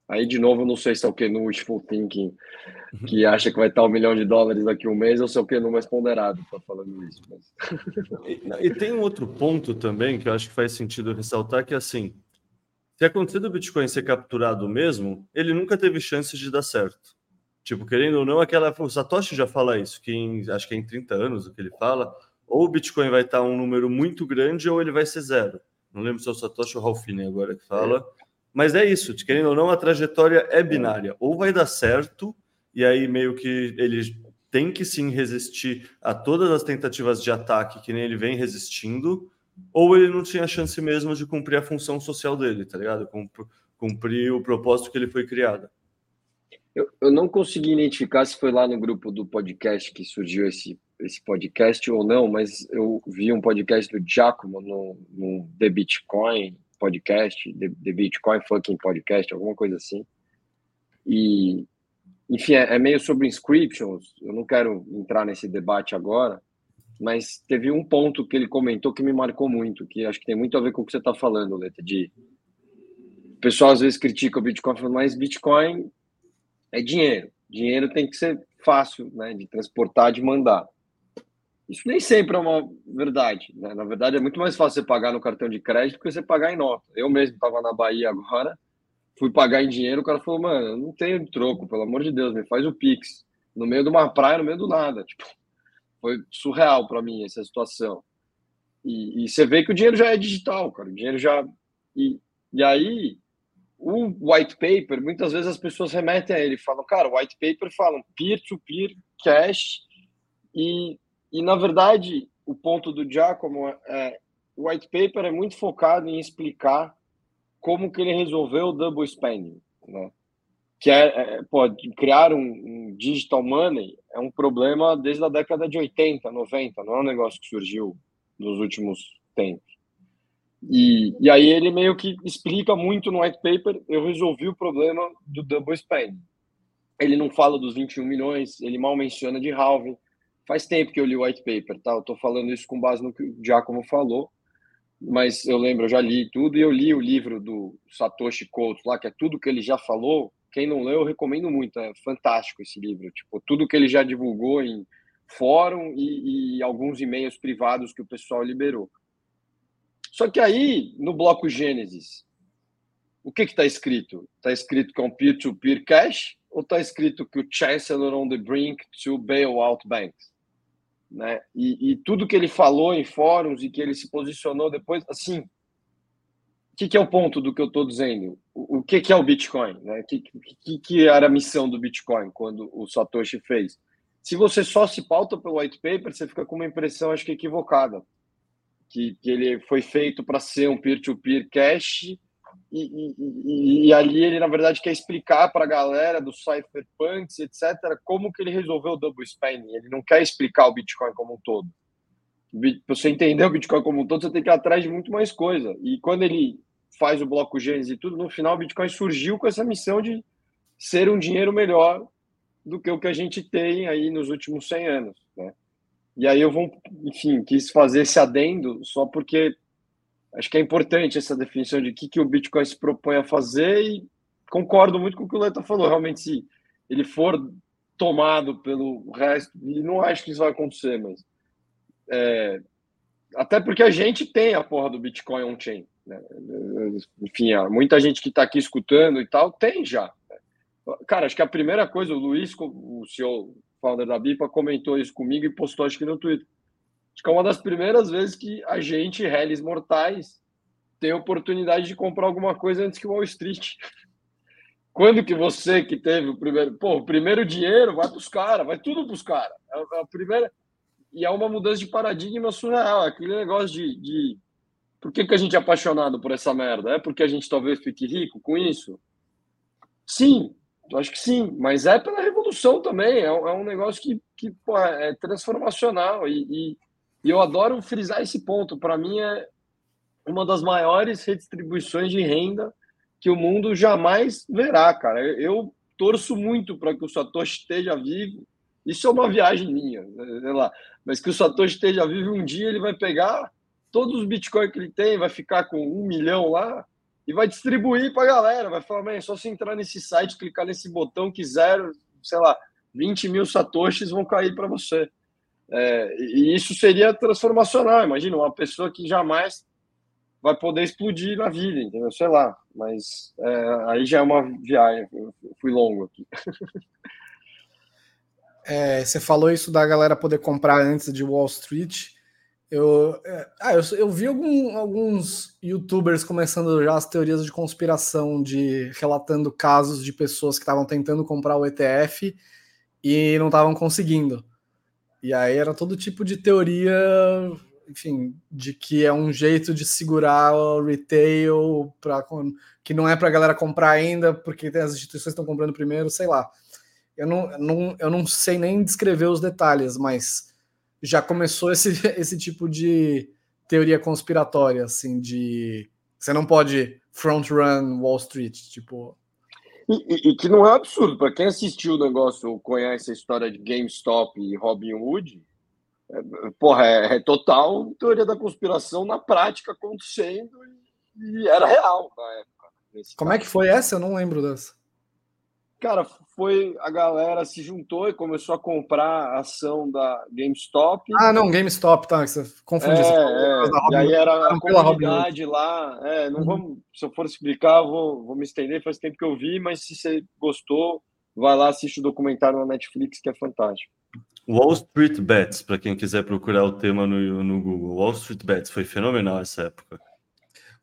Aí, de novo, eu não sei se é o que no wishful thinking que acha que vai estar um milhão de dólares daqui a um mês ou se é o que no mais ponderado está falando isso. Mas... E, e tem um outro ponto também que eu acho que faz sentido ressaltar, que assim, se acontecer do Bitcoin ser capturado mesmo, ele nunca teve chance de dar certo. Tipo, querendo ou não, aquela, o Satoshi já fala isso, que em, acho que é em trinta anos o que ele fala, ou o Bitcoin vai estar um número muito grande ou ele vai ser zero. Não lembro se é o Satoshi ou o Ralfine agora que fala. É. Mas é isso, querendo ou não, a trajetória é binária. Ou vai dar certo, e aí meio que ele tem que sim resistir a todas as tentativas de ataque que nem ele vem resistindo, ou ele não tinha chance mesmo de cumprir a função social dele, tá ligado? Cumprir o propósito que ele foi criado. Eu, eu não consegui identificar se foi lá no grupo do podcast que surgiu esse, esse podcast ou não, mas eu vi um podcast do Giacomo no, no The Bitcoin Podcast, The, The Bitcoin Fucking Podcast, alguma coisa assim. E, enfim, é, é meio sobre inscriptions, eu não quero entrar nesse debate agora, mas teve um ponto que ele comentou que me marcou muito, que acho que tem muito a ver com o que você está falando, Leta, de o pessoal às vezes critica o Bitcoin, mas Bitcoin é dinheiro. Dinheiro tem que ser fácil, né, de transportar, de mandar. Isso nem sempre é uma verdade, né? Na verdade, é muito mais fácil você pagar no cartão de crédito do que você pagar em nota. Eu mesmo estava na Bahia agora, fui pagar em dinheiro, o cara falou, mano, eu não tenho troco, pelo amor de Deus, me faz o Pix. No meio de uma praia, no meio do nada. Tipo, foi surreal para mim essa situação. E, e você vê que o dinheiro já é digital, cara. O dinheiro já... E, e aí, o white paper, muitas vezes as pessoas remetem a ele, falam, cara, o white paper falam peer-to-peer, cash, e... E, na verdade, o ponto do Giacomo é, é o white paper é muito focado em explicar como que ele resolveu o double spending, né? Que é, é pode criar um, um digital money é um problema desde a década de oitenta, noventa, não é um negócio que surgiu nos últimos tempos. E, e aí ele meio que explica muito no white paper, eu resolvi o problema do double spending. Ele não fala dos vinte e um milhões, ele mal menciona de halving. Faz tempo que eu li o white paper, tá? Eu tô falando isso com base no que o Giacomo falou, mas eu lembro, eu já li tudo, e eu li o livro do Satoshi Couto lá, que é tudo que ele já falou. Quem não leu, eu recomendo muito, é fantástico esse livro. Tipo, tudo que ele já divulgou em fórum e, e alguns e-mails privados que o pessoal liberou. Só que aí, no bloco Gênesis, o que que tá escrito? Tá escrito que é um peer-to-peer cash, ou tá escrito que o Chancellor on the brink to bail out banks? Né? E, e tudo que ele falou em fóruns e que ele se posicionou depois, assim, o que, que é o ponto do que eu estou dizendo? O, o que, que é o Bitcoin? Né? O que, que, que era a missão do Bitcoin quando o Satoshi fez? Se você só se pauta pelo white paper, você fica com uma impressão, acho que equivocada, que, que ele foi feito para ser um peer-to-peer cash. E, e, e, e ali ele, na verdade, quer explicar para a galera dos cypherpunks, etcétera, como que ele resolveu o double spending. Ele não quer explicar o Bitcoin como um todo. Para você entender o Bitcoin como um todo, você tem que ir atrás de muito mais coisa. E quando ele faz o bloco Gênesis e tudo, no final o Bitcoin surgiu com essa missão de ser um dinheiro melhor do que o que a gente tem aí nos últimos cem anos. Né? E aí eu vou, enfim, quis fazer esse adendo só porque... Acho que é importante essa definição de o que, que o Bitcoin se propõe a fazer e concordo muito com o que o Leta falou. Realmente, se ele for tomado pelo resto, e não acho que isso vai acontecer, mas... É, até porque a gente tem a porra do Bitcoin on-chain. Né? Enfim, há muita gente que está aqui escutando e tal, tem já. Cara, acho que a primeira coisa, o Luiz, o C E O, founder da B I P A, comentou isso comigo e postou acho que no Twitter. Acho que é uma das primeiras vezes que a gente, réis mortais, tem a oportunidade de comprar alguma coisa antes que o Wall Street. Quando que você que teve o primeiro... Pô, o primeiro dinheiro vai para os caras, vai tudo para os caras. É a primeira... E é uma mudança de paradigma surreal, aquele negócio de... de... Por que, que a gente é apaixonado por essa merda? É porque a gente talvez fique rico com isso? Sim, eu acho que sim, mas é pela revolução também, é, é um negócio que, que pô, é transformacional e... e... E eu adoro frisar esse ponto. Para mim, é uma das maiores redistribuições de renda que o mundo jamais verá, cara. Eu torço muito para que o Satoshi esteja vivo. Isso é uma viagem minha, sei lá. Mas que o Satoshi esteja vivo, um dia ele vai pegar todos os bitcoins que ele tem, vai ficar com um milhão lá e vai distribuir para a galera. Vai falar, man, é só você entrar nesse site, clicar nesse botão que zero, sei lá, vinte mil satoshis vão cair para você. É, e isso seria transformacional, imagina, uma pessoa que jamais vai poder explodir na vida, entendeu? Sei lá, mas é, aí já é uma viagem, eu fui longo aqui. É, você falou isso da galera poder comprar antes de Wall Street, eu, é, ah, eu, eu vi algum, alguns youtubers começando já as teorias de conspiração, de relatando casos de pessoas que estavam tentando comprar o E T F e não estavam conseguindo. E aí era todo tipo de teoria, enfim, de que é um jeito de segurar o retail, pra, que não é para a galera comprar ainda, porque as instituições estão comprando primeiro, sei lá. Eu não, eu não, eu não sei nem descrever os detalhes, mas já começou esse, esse tipo de teoria conspiratória, assim, de... Você não pode front-run Wall Street, tipo... E, e, e que não é absurdo, para quem assistiu o negócio ou conhece a história de GameStop e Robinhood, porra, é, é total teoria da conspiração na prática acontecendo e, e era real na época. Como caso. É que foi essa? Eu não lembro dessa. Cara, foi, a galera se juntou e começou a comprar a ação da GameStop. Ah, não, GameStop, tá, você confundiu. É, é, e aí era a comunidade lá, é, não uhum. vamos, se eu for explicar, vou, vou me estender, faz tempo que eu vi, mas se você gostou, vai lá, assiste o documentário na Netflix, que é fantástico. Wall Street Bets, para quem quiser procurar o tema no, no Google. Wall Street Bets, foi fenomenal essa época.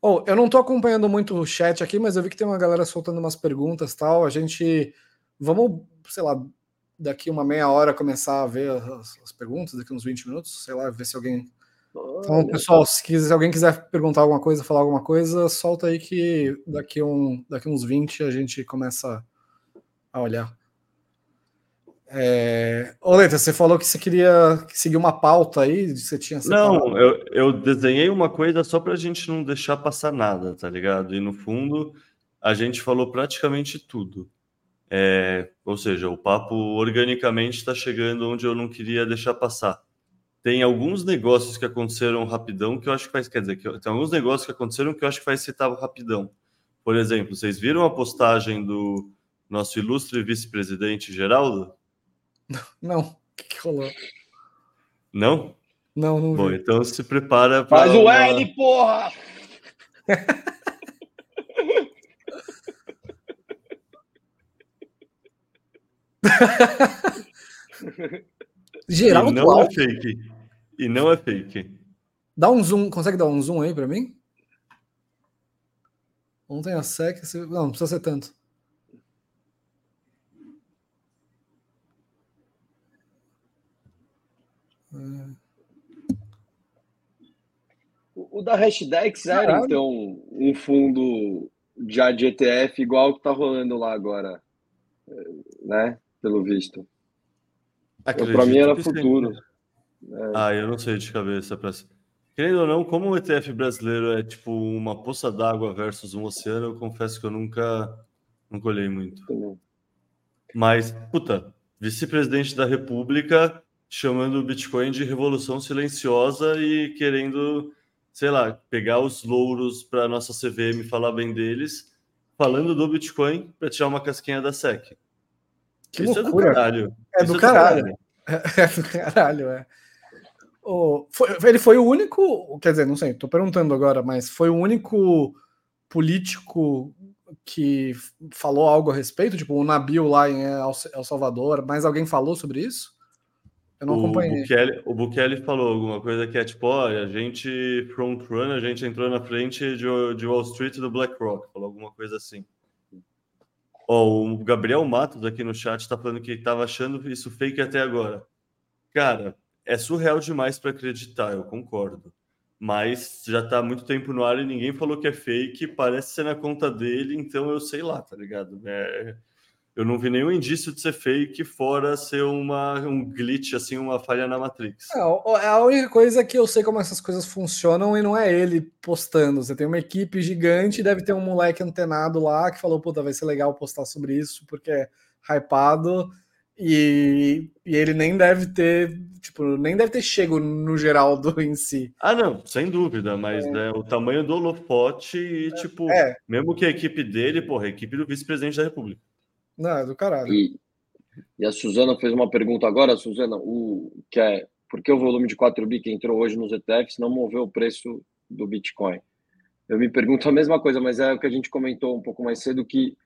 Oh, eu não estou acompanhando muito o chat aqui, mas eu vi que tem uma galera soltando umas perguntas e tal. A gente... Vamos, sei lá, daqui uma meia hora começar a ver as, as perguntas, daqui uns vinte minutos, sei lá, ver se alguém... Então, pessoal, se, quiser, se alguém quiser perguntar alguma coisa, falar alguma coisa, solta aí que daqui, um, daqui uns vinte a gente começa a olhar. É... Ô, Leta, você falou que você queria seguir uma pauta aí, você tinha separado. Não, eu, eu desenhei uma coisa só pra gente não deixar passar nada, tá ligado? E no fundo, a gente falou praticamente tudo. É, ou seja, o papo organicamente está chegando onde eu não queria deixar passar. Tem alguns negócios que aconteceram rapidão que eu acho que faz... Quer dizer, que, tem alguns negócios que aconteceram que eu acho que faz citar rapidão. Por exemplo, vocês viram a postagem do nosso ilustre vice-presidente Geraldo? Não, o que, que rolou? Não? Não, não. Bom, vi. Então se prepara para. Faz o uma... L, porra! Geraldo. E não é fake. E não é fake. Dá um zoom, consegue dar um zoom aí para mim? Ontem a S E C. Não, não precisa ser tanto. O da Hashdex era, então, um fundo de E T F igual ao que tá rolando lá agora, né? Pelo visto. Para mim era futuro. É. Ah, eu não sei de cabeça. Pra... Querendo ou não, como o E T F brasileiro é tipo uma poça d'água versus um oceano, eu confesso que eu nunca, nunca olhei muito. Também. Mas, puta, vice-presidente da República... chamando o Bitcoin de revolução silenciosa e querendo, sei lá, pegar os louros para a nossa C V M e falar bem deles, falando do Bitcoin para tirar uma casquinha da S E C. Que Isso loucura. É do caralho. É do, é do caralho. caralho. É do caralho, é. Oh, foi, ele foi o único, quer dizer, não sei, estou perguntando agora, mas foi o único político que falou algo a respeito? Tipo, o Nabil lá em El Salvador, mas alguém falou sobre isso? Eu não acompanhei. O Bukele, o Bukele falou alguma coisa que é tipo, olha, a gente front run, a gente entrou na frente de, de Wall Street do BlackRock, falou alguma coisa assim. Oh, o Gabriel Matos aqui no chat tá falando que estava achando isso fake até agora. Cara, é surreal demais para acreditar, eu concordo. Mas já tá há muito tempo no ar e ninguém falou que é fake, parece ser na conta dele, então eu sei lá, tá ligado? É... Eu não vi nenhum indício de ser fake, fora ser uma, um glitch, assim, uma falha na Matrix. É, a única coisa é que eu sei como essas coisas funcionam e não é ele postando. Você tem uma equipe gigante, deve ter um moleque antenado lá que falou, puta, vai ser legal postar sobre isso porque é hypado. E, e ele nem deve ter, tipo, nem deve ter chego no Geraldo em si. Ah, não, sem dúvida, mas é. Né, o tamanho do holofote e, é. tipo, é. mesmo que a equipe dele, porra, a equipe do vice-presidente da República. Não, é do caralho. E, e a Suzana fez uma pergunta agora, Suzana, o, que é por que o volume de quatro bi que entrou hoje nos E T Fs não moveu o preço do Bitcoin? Eu me pergunto a mesma coisa, mas é o que a gente comentou um pouco mais cedo, que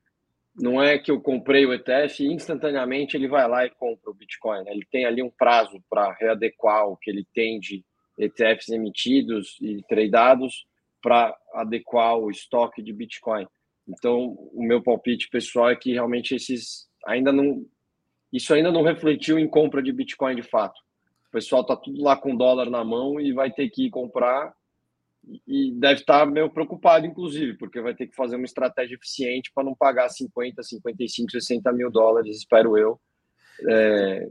não é que eu comprei o E T F e instantaneamente ele vai lá e compra o Bitcoin. Né? Ele tem ali um prazo para readequar o que ele tem de E T Fs emitidos e tradados para adequar o estoque de Bitcoin. Então, o meu palpite pessoal é que realmente esses ainda não, isso ainda não refletiu em compra de Bitcoin de fato. O pessoal está tudo lá com dólar na mão e vai ter que ir comprar e deve estar tá meio preocupado, inclusive, porque vai ter que fazer uma estratégia eficiente para não pagar cinquenta, cinquenta e cinco, sessenta mil dólares, espero eu. É,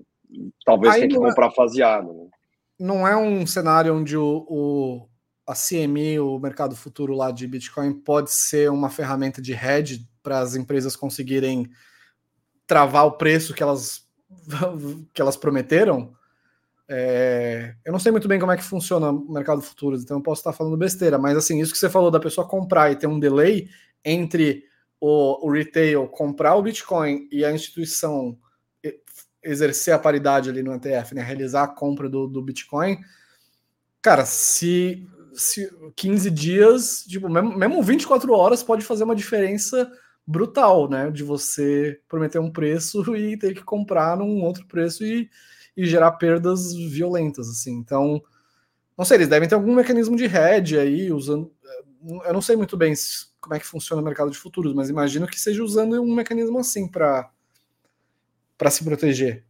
talvez tenha que comprar faseado. Né? Não é um cenário onde o... o... a C M E, o mercado futuro lá de Bitcoin, pode ser uma ferramenta de hedge para as empresas conseguirem travar o preço que elas, que elas prometeram? É, eu não sei muito bem como é que funciona o mercado de futuros, então eu posso estar falando besteira, mas assim, isso que você falou da pessoa comprar e ter um delay entre o, o retail comprar o Bitcoin e a instituição exercer a paridade ali no E T F, né, realizar a compra do, do Bitcoin, cara, se, se quinze dias, tipo, mesmo, mesmo vinte e quatro horas pode fazer uma diferença brutal, né, de você prometer um preço e ter que comprar num outro preço e, e gerar perdas violentas, assim. Então, não sei, eles devem ter algum mecanismo de hedge aí, usando, eu não sei muito bem como é que funciona o mercado de futuros, mas imagino que seja usando um mecanismo assim para para se proteger.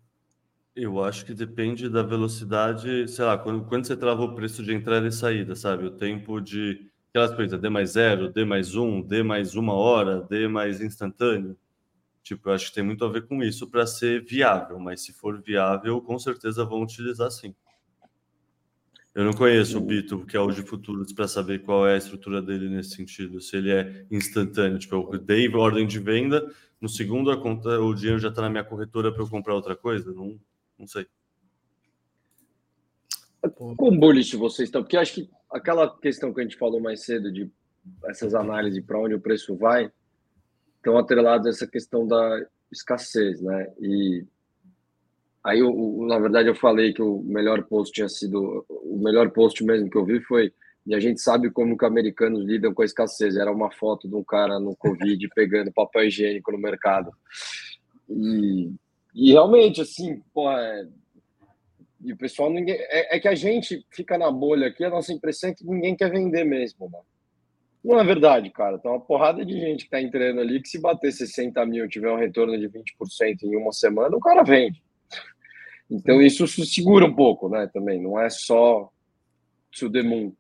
Eu acho que depende da velocidade, sei lá, quando, quando você trava o preço de entrada e saída, sabe? O tempo de... Aquelas coisas, D mais zero, D mais um, D mais uma hora, D mais instantâneo. Tipo, eu acho que tem muito a ver com isso para ser viável, mas se for viável, com certeza vão utilizar sim. Eu não conheço o Bito, que é o de futuros, para saber qual é a estrutura dele nesse sentido, se ele é instantâneo. Tipo, eu dei ordem de venda, no segundo a conta, o dinheiro já está na minha corretora para eu comprar outra coisa? Não, não sei. Quão bullish vocês estão? Porque eu acho que aquela questão que a gente falou mais cedo de essas análises para onde o preço vai, estão atreladas a essa questão da escassez, né? E... Aí, eu, na verdade, eu falei que o melhor post tinha sido... O melhor post mesmo que eu vi foi... E a gente sabe como que americanos lidam com a escassez. Era uma foto de um cara no Covid pegando papel higiênico no mercado. E, e realmente, assim... Pô, é, e o pessoal... Ninguém, é, é que a gente fica na bolha aqui. A nossa impressão é que ninguém quer vender mesmo, mano. Não é verdade, cara. Tem uma porrada de gente que tá entrando ali que se bater sessenta mil e tiver um retorno de vinte por cento em uma semana, o cara vende. Então, isso segura um pouco, né, também. Não é só to the moon.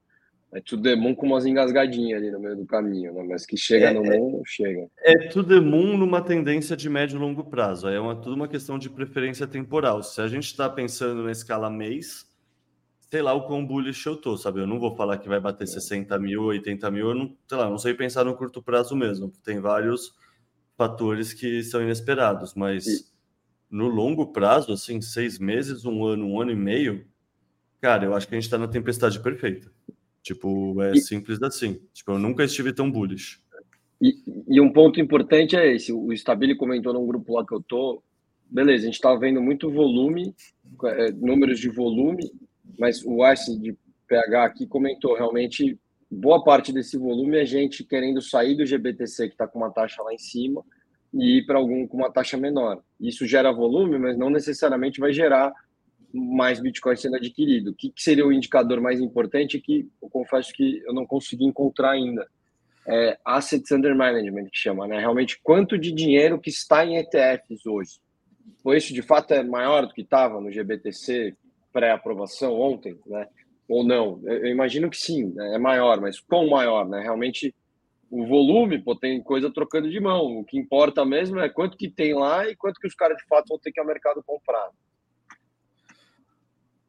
É to the moon com umas engasgadinhas ali no meio do caminho, né? Mas que chega é, no é, mundo, chega. É to the moon numa tendência de médio e longo prazo. É uma, tudo uma questão de preferência temporal. Se a gente está pensando na escala mês, sei lá o quão bullish eu tô, sabe? Eu não vou falar que vai bater é. sessenta mil, oitenta mil. Eu não, sei lá, não sei pensar no curto prazo mesmo. Tem vários fatores que são inesperados, mas... E... No longo prazo, assim, seis meses, um ano, um ano e meio, cara, eu acho que a gente tá na tempestade perfeita. Tipo, é e, simples assim. Tipo, eu nunca estive tão bullish. E, e um ponto importante é esse. O Stabile comentou num grupo lá que eu tô. Beleza, a gente tá vendo muito volume, é, números de volume, mas o Arce de P H aqui comentou, realmente, boa parte desse volume é gente querendo sair do G B T C, que tá com uma taxa lá em cima, e ir para algum com uma taxa menor. Isso gera volume, mas não necessariamente vai gerar mais Bitcoin sendo adquirido. O que, que seria o indicador mais importante que eu confesso que eu não consegui encontrar ainda? É Assets Under Management, que chama, né? Realmente, quanto de dinheiro que está em E T Fs hoje? Ou isso, de fato, é maior do que estava no G B T C pré-aprovação ontem, né? Ou não? Eu imagino que sim, né? É maior, mas quão maior, né? Realmente... O volume, pô, tem coisa trocando de mão. O que importa mesmo é quanto que tem lá e quanto que os caras de fato vão ter que ir ao mercado comprar.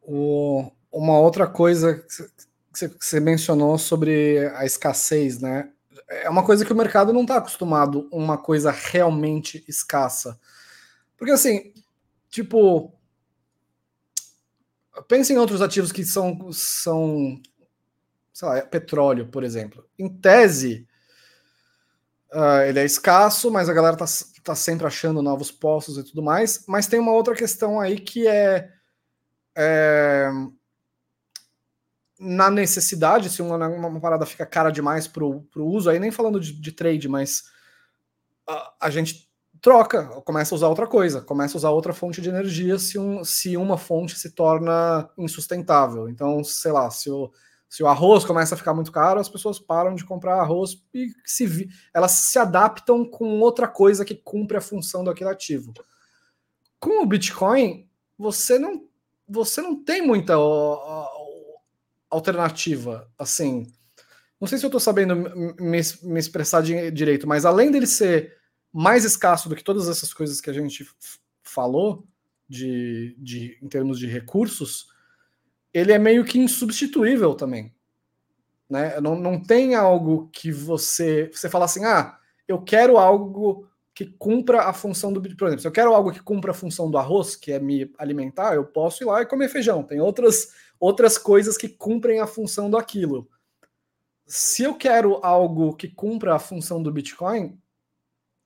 O, uma outra coisa que você mencionou sobre a escassez, né? É uma coisa que o mercado não está acostumado, uma coisa realmente escassa. Porque assim, tipo... Pensa em outros ativos que são, são sei lá, petróleo, por exemplo. Em tese... Uh, ele é escasso, mas a galera tá, tá sempre achando novos postos e tudo mais. Mas tem uma outra questão aí que é, é na necessidade, se uma, uma parada fica cara demais pro, pro uso, aí nem falando de, de trade, mas uh, a gente troca, começa a usar outra coisa, começa a usar outra fonte de energia se, um, se uma fonte se torna insustentável. Então, sei lá, se o Se o arroz começa a ficar muito caro, as pessoas param de comprar arroz e se vi... elas se adaptam com outra coisa que cumpre a função daquele ativo. Com o Bitcoin, você não, você não tem muita uh, alternativa. Assim, não sei se eu estou sabendo me, me expressar de, direito, mas além dele ser mais escasso do que todas essas coisas que a gente f- falou de, de, em termos de recursos, ele é meio que insubstituível também, né? Não, não tem algo que você... Você fala assim, ah, eu quero algo que cumpra a função do... Por exemplo, se eu quero algo que cumpra a função do arroz, que é me alimentar, eu posso ir lá e comer feijão. Tem outras, outras coisas que cumprem a função daquilo. Se eu quero algo que cumpra a função do Bitcoin,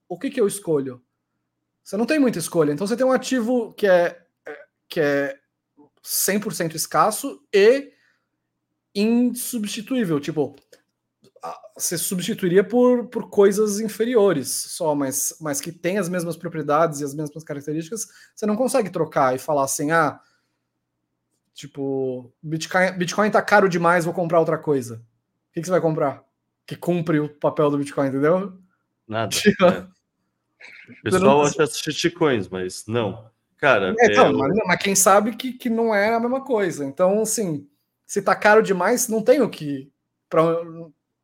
o que, que eu escolho? Você não tem muita escolha. Então você tem um ativo que é, que é cem por cento escasso e insubstituível. Tipo... você substituiria por, por coisas inferiores só, mas, mas que tem as mesmas propriedades e as mesmas características, você não consegue trocar e falar assim, ah, tipo, Bitcoin, Bitcoin tá caro demais, vou comprar outra coisa. O que, que você vai comprar? Que cumpre o papel do Bitcoin, entendeu? Nada. É. O pessoal acha shitcoins, mas não. Cara, é, então, é... Mas, mas quem sabe que, que não é a mesma coisa. Então, assim, se tá caro demais, não tem o que... Pra...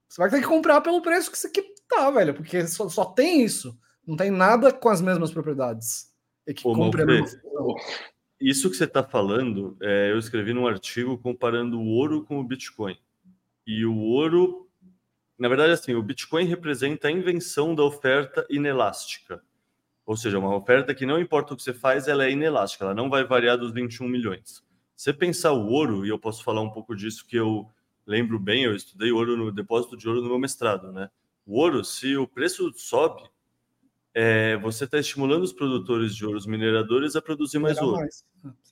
Você vai ter que comprar pelo preço que você que tá, velho, porque só, só tem isso. Não tem nada com as mesmas propriedades. É que Ô, compra Malfe, isso que você tá falando, é, eu escrevi num artigo comparando o ouro com o Bitcoin. E o ouro, na verdade, assim, o Bitcoin representa a invenção da oferta inelástica. Ou seja, uma oferta que não importa o que você faz, ela é inelástica, ela não vai variar dos vinte e um milhões. Se você pensar o ouro, e eu posso falar um pouco disso que eu... Lembro bem, eu estudei ouro no depósito de ouro no meu mestrado, né? O ouro, se o preço sobe, é, você está estimulando os produtores de ouro, os mineradores, a produzir mais ouro. Mais.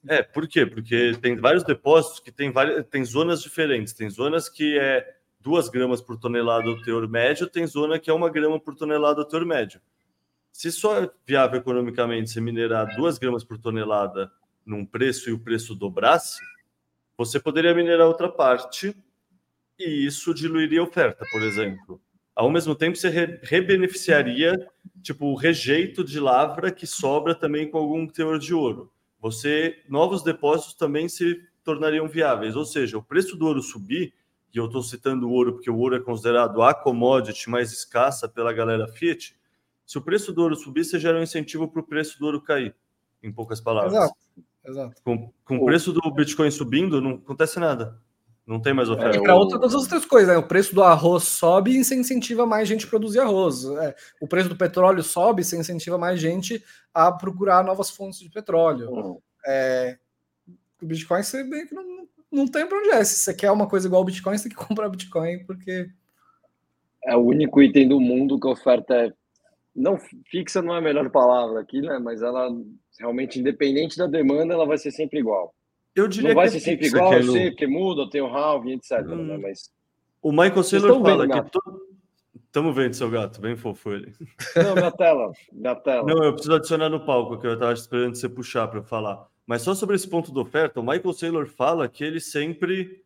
É, por quê? Porque tem vários depósitos que tem, várias, tem zonas diferentes. Tem zonas que é duas gramas por tonelada o teor médio, tem zona que é uma grama por tonelada o teor médio. Se só é viável economicamente você minerar duas gramas por tonelada num preço e o preço dobrasse, você poderia minerar outra parte. E isso diluiria a oferta, por exemplo. Ao mesmo tempo, você re- rebeneficiaria tipo, o rejeito de lavra que sobra também com algum teor de ouro. Você, novos depósitos também se tornariam viáveis. Ou seja, o preço do ouro subir, e eu estou citando o ouro porque o ouro é considerado a commodity mais escassa pela galera Fiat, se o preço do ouro subir, você gera um incentivo para o preço do ouro cair, em poucas palavras. Exato. Exato. Com, com o preço do Bitcoin subindo, não acontece nada. Não tem mais oferta. É, para outra, todas as outras coisas, né? O preço do arroz sobe e você incentiva mais gente a produzir arroz. É. O preço do petróleo sobe e você incentiva mais gente a procurar novas fontes de petróleo. Uhum. É, o Bitcoin você bem que não, não tem para onde é. Se você quer uma coisa igual ao Bitcoin, você tem que comprar Bitcoin, porque... É o único item do mundo que a oferta é... Não, fixa não é a melhor palavra aqui, né? Mas ela realmente, independente da demanda, ela vai ser sempre igual. Eu diria não vai que ser sempre igual, eu sei, porque muda, tem o halving, etcétera. Hum. Né? Mas... O Michael Saylor fala vendo, que... To... Tamo vendo, seu gato, bem fofo ele. Não, minha tela, minha tela. Não, eu preciso adicionar no palco, que eu estava esperando você puxar para falar. Mas só sobre esse ponto da oferta, o Michael Saylor fala que ele sempre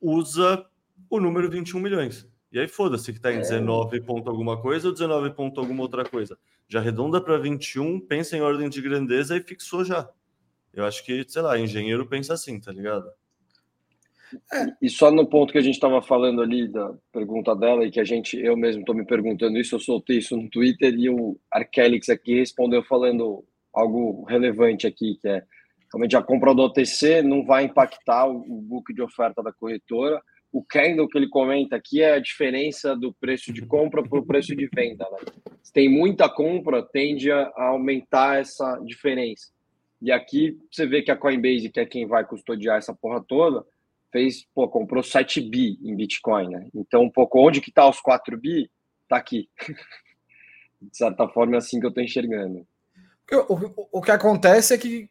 usa o número vinte e um milhões. E aí foda-se que está em é. dezenove ponto alguma coisa ou dezenove ponto alguma outra coisa. Já arredonda para vinte e um, pensa em ordem de grandeza e fixou já. Eu acho que, sei lá, engenheiro pensa assim, tá ligado? É. E só no ponto que a gente estava falando ali da pergunta dela e que a gente, eu mesmo estou me perguntando isso, eu soltei isso no Twitter e o Arkelix aqui respondeu falando algo relevante aqui, que é realmente a compra do O T C não vai impactar o, o book de oferta da corretora. O candle que ele comenta aqui é a diferença do preço de compra para o preço de venda. Né? Se tem muita compra, tende a aumentar essa diferença. E aqui você vê que a Coinbase, que é quem vai custodiar essa porra toda, fez, pô, comprou sete bi em Bitcoin, né? Então, um pouco, onde que tá os quatro bi? Tá aqui. De certa forma, é assim que eu tô enxergando. O, o, o que acontece é que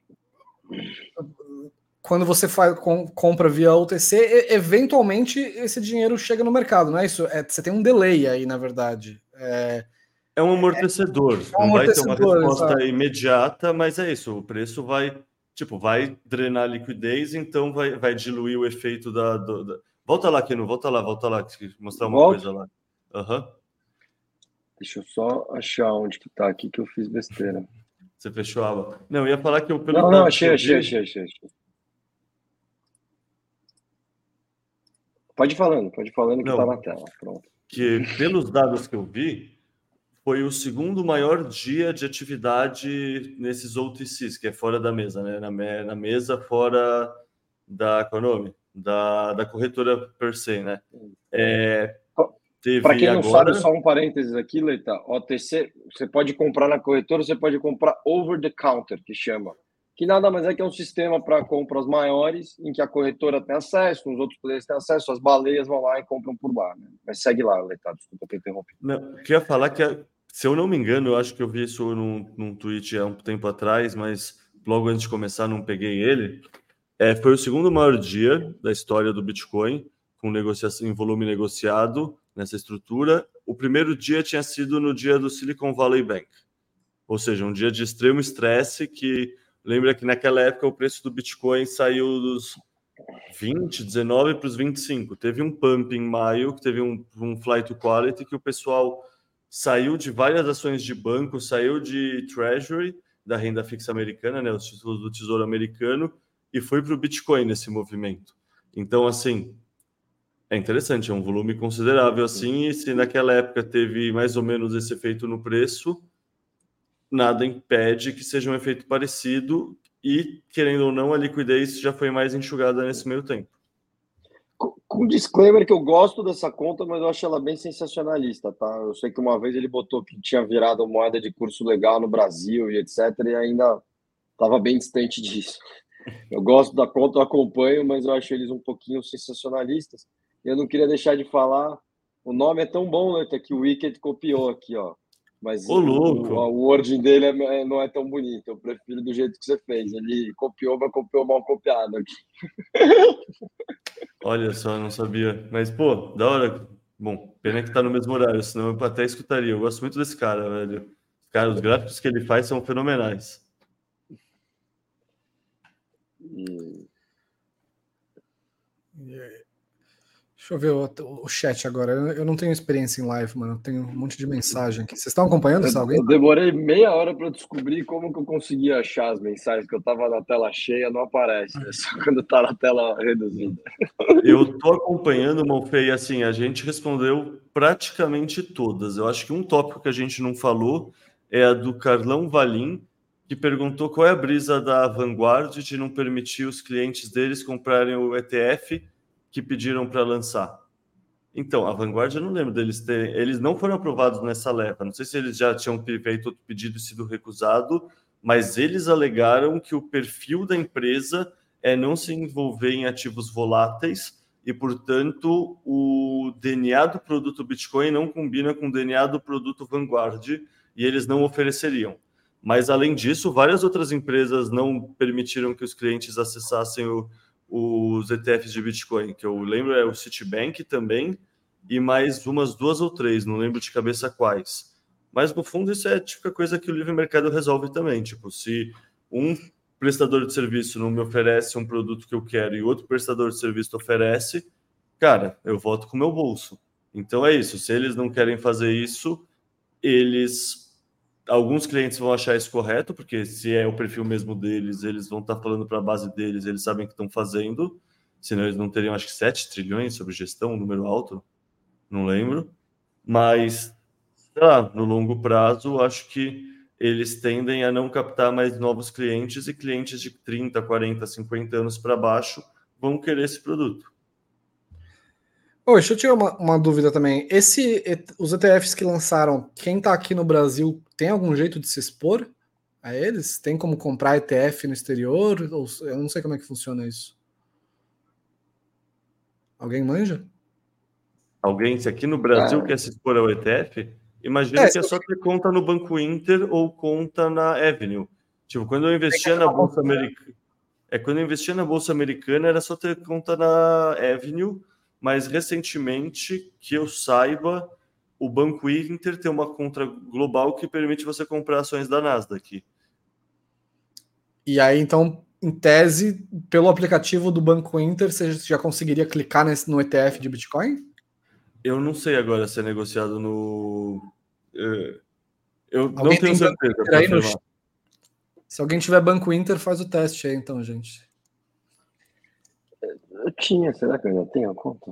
quando você faz, com, compra via O T C, e, eventualmente esse dinheiro chega no mercado, não é isso? É, você tem um delay aí, na verdade. É... É um amortecedor, é um não amortecedor, vai ter uma resposta exato. Imediata, mas é isso, o preço vai, tipo, vai drenar a liquidez, então vai, vai diluir o efeito da, do, da... Volta lá, Keno, volta lá, volta lá, mostrar uma Volta. Coisa lá. Uhum. Deixa eu só achar onde que tá aqui que eu fiz besteira. Você fechou a aba. Não, eu ia falar que eu... Pelo não, não, achei, achei, achei, achei, achei. Pode ir falando, pode ir falando que não, tá na tela, pronto. Que pelos dados que eu vi... Foi o segundo maior dia de atividade nesses O T Cs, que é fora da mesa, né? Na, me- na mesa fora da, qual é o nome? Da, da corretora per se, né? É, Para quem não agora... sabe, só um parênteses aqui, Leta, O T C, você pode comprar na corretora, você pode comprar over the counter, que chama. Que nada mais é que é um sistema para compras maiores, em que a corretora tem acesso, os outros players têm acesso, as baleias vão lá e compram por lá. Né? Mas segue lá, Leta, desculpa que eu interrompi. Não, eu queria falar que, se eu não me engano, eu acho que eu vi isso num, num tweet há um tempo atrás, mas logo antes de começar não peguei ele. É, foi o segundo maior dia da história do Bitcoin, com negociação em volume negociado, nessa estrutura. O primeiro dia tinha sido no dia do Silicon Valley Bank, ou seja, um dia de extremo estresse, que lembra que naquela época o preço do Bitcoin saiu dos vinte, dezenove para os vinte e cinco. Teve um pump em maio, que teve um, um flight to quality, que o pessoal saiu de várias ações de banco, saiu de Treasury, da renda fixa americana, né, os títulos do Tesouro americano, e foi para o Bitcoin nesse movimento. Então, assim... é interessante, é um volume considerável assim, e se naquela época teve mais ou menos esse efeito no preço, nada impede que seja um efeito parecido e, querendo ou não, a liquidez já foi mais enxugada nesse meio tempo. Com um disclaimer que eu gosto dessa conta, mas eu acho ela bem sensacionalista, tá? Eu sei que uma vez ele botou que tinha virado moeda de curso legal no Brasil e etcétera, e ainda estava bem distante disso. Eu gosto da conta, eu acompanho, mas eu acho eles um pouquinho sensacionalistas. Eu não queria deixar de falar, o nome é tão bom, né, que o Wicked copiou aqui, ó. Mas o, o, o wording dele é, não é tão bonito, eu prefiro do jeito que você fez. Ele copiou, mas copiou mal copiado aqui. Olha só, não sabia. Mas, pô, da hora. Bom, pena que tá no mesmo horário, senão eu até escutaria. Eu gosto muito desse cara, velho. Cara, os gráficos que ele faz são fenomenais. E... yeah. Deixa eu ver o, o chat agora. Eu, eu não tenho experiência em live, mano. Eu tenho um monte de mensagem aqui. Vocês estão acompanhando isso? Alguém? Eu demorei meia hora para descobrir como que eu consegui achar as mensagens, que eu tava na tela cheia, não aparece. É só quando tá na tela reduzida. Eu tô acompanhando, Malfei, assim, a gente respondeu praticamente todas. Eu acho que um tópico que a gente não falou é a do Carlão Valim, que perguntou qual é a brisa da Vanguard de não permitir os clientes deles comprarem o E T F que pediram para lançar. Então, a Vanguard, eu não lembro deles terem... Eles não foram aprovados nessa leva. Não sei se eles já tinham feito outro pedido e sido recusado, mas eles alegaram que o perfil da empresa é não se envolver em ativos voláteis e, portanto, o D N A do produto Bitcoin não combina com o D N A do produto Vanguard e eles não ofereceriam. Mas, além disso, várias outras empresas não permitiram que os clientes acessassem o os E T Fs de Bitcoin, que eu lembro é o Citibank também, e mais umas duas ou três, não lembro de cabeça quais. Mas, no fundo, isso é a típica coisa que o livre mercado resolve também. Tipo, se um prestador de serviço não me oferece um produto que eu quero e outro prestador de serviço oferece, cara, eu voto com o meu bolso. Então, é isso. Se eles não querem fazer isso, eles... alguns clientes vão achar isso correto, porque se é o perfil mesmo deles, eles vão estar falando para a base deles, eles sabem o que estão fazendo, senão eles não teriam, acho que sete trilhões sobre gestão, um número alto, não lembro. Mas, sei lá, no longo prazo, acho que eles tendem a não captar mais novos clientes e clientes de trinta, quarenta, cinquenta anos para baixo vão querer esse produto. Oi, deixa eu tirar uma, uma dúvida também. Esse, os E T Fs que lançaram, quem está aqui no Brasil tem algum jeito de se expor a eles? Tem como comprar E T F no exterior? Ou, eu não sei como é que funciona isso. Alguém manja? Alguém, se aqui no Brasil ah. quer se expor ao E T F, imagina é, que é só ter conta no Banco Inter ou conta na Avenue. Tipo, quando eu investia na Bolsa Americana... É, quando eu investia na Bolsa Americana era só ter conta na Avenue... Mas, recentemente, que eu saiba, o Banco Inter tem uma conta global que permite você comprar ações da Nasdaq. E aí, então, em tese, pelo aplicativo do Banco Inter, você já conseguiria clicar nesse, no E T F de Bitcoin? Eu não sei agora se é negociado no... Eu não alguém tenho certeza. Pra no... Se alguém tiver Banco Inter, faz o teste aí, então, gente. Eu tinha, será que eu ainda tenho a conta?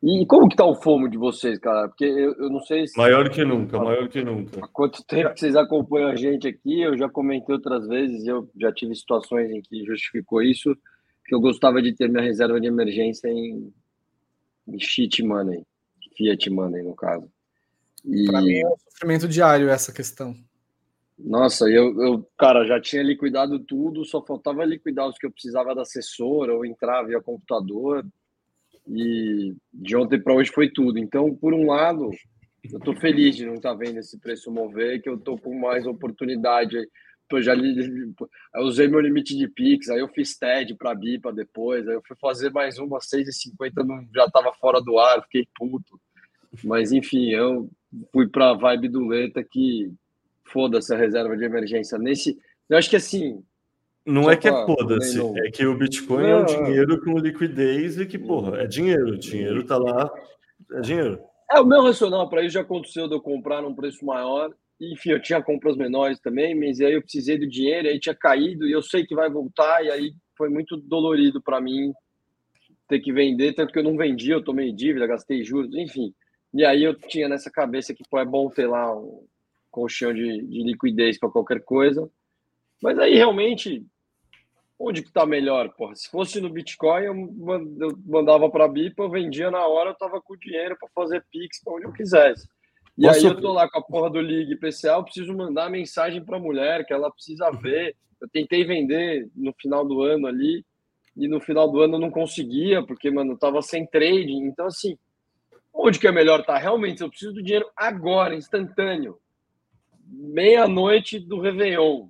E como que tá o FOMO de vocês, cara? Porque eu, eu não sei se... Maior que nunca, maior que nunca. Há quanto tempo que vocês acompanham a gente aqui, eu já comentei outras vezes, eu já tive situações em que justificou isso, que eu gostava de ter minha reserva de emergência em, em shit money. Fiat Money, no caso. E... Para mim é um sofrimento diário essa questão. Nossa, eu, eu, cara, já tinha liquidado tudo, só faltava liquidar os que eu precisava da assessora ou entrar via computador. E de ontem para hoje foi tudo. Então, por um lado, eu estou feliz de não estar vendo esse preço mover, que eu estou com mais oportunidade. Eu já li, eu usei meu limite de Pix, aí eu fiz T E D para BIPA depois, aí eu fui fazer mais uma, seis e cinquenta, já estava fora do ar, fiquei puto. Mas, enfim, eu fui para a vibe do Leta que foda-se a reserva de emergência. Nesse, eu acho que assim... Não é que é foda-se, é que o Bitcoin não, é um dinheiro com liquidez e que, porra, é dinheiro. O dinheiro está lá, é dinheiro. É, o meu racional para isso já aconteceu de eu comprar num preço maior. Enfim, eu tinha compras menores também, mas aí eu precisei do dinheiro, aí tinha caído, e eu sei que vai voltar, e aí foi muito dolorido para mim ter que vender, tanto que eu não vendi, eu tomei dívida, gastei juros, enfim. E aí eu tinha nessa cabeça que pô, é bom ter lá um colchão de, de liquidez para qualquer coisa. Mas aí realmente, onde que tá melhor? Porra? Se fosse no Bitcoin, eu mandava para a BIPA, eu vendia na hora, eu tava com dinheiro para fazer Pix para onde eu quisesse. E Nossa, aí eu tô lá com a porra do Ligue P C A, eu preciso mandar mensagem pra mulher, que ela precisa ver. Eu tentei vender no final do ano ali, e no final do ano eu não conseguia, porque, mano, eu tava sem trading. Então, assim, onde que é melhor tá? Realmente, eu preciso do dinheiro agora, instantâneo. Meia-noite do Réveillon.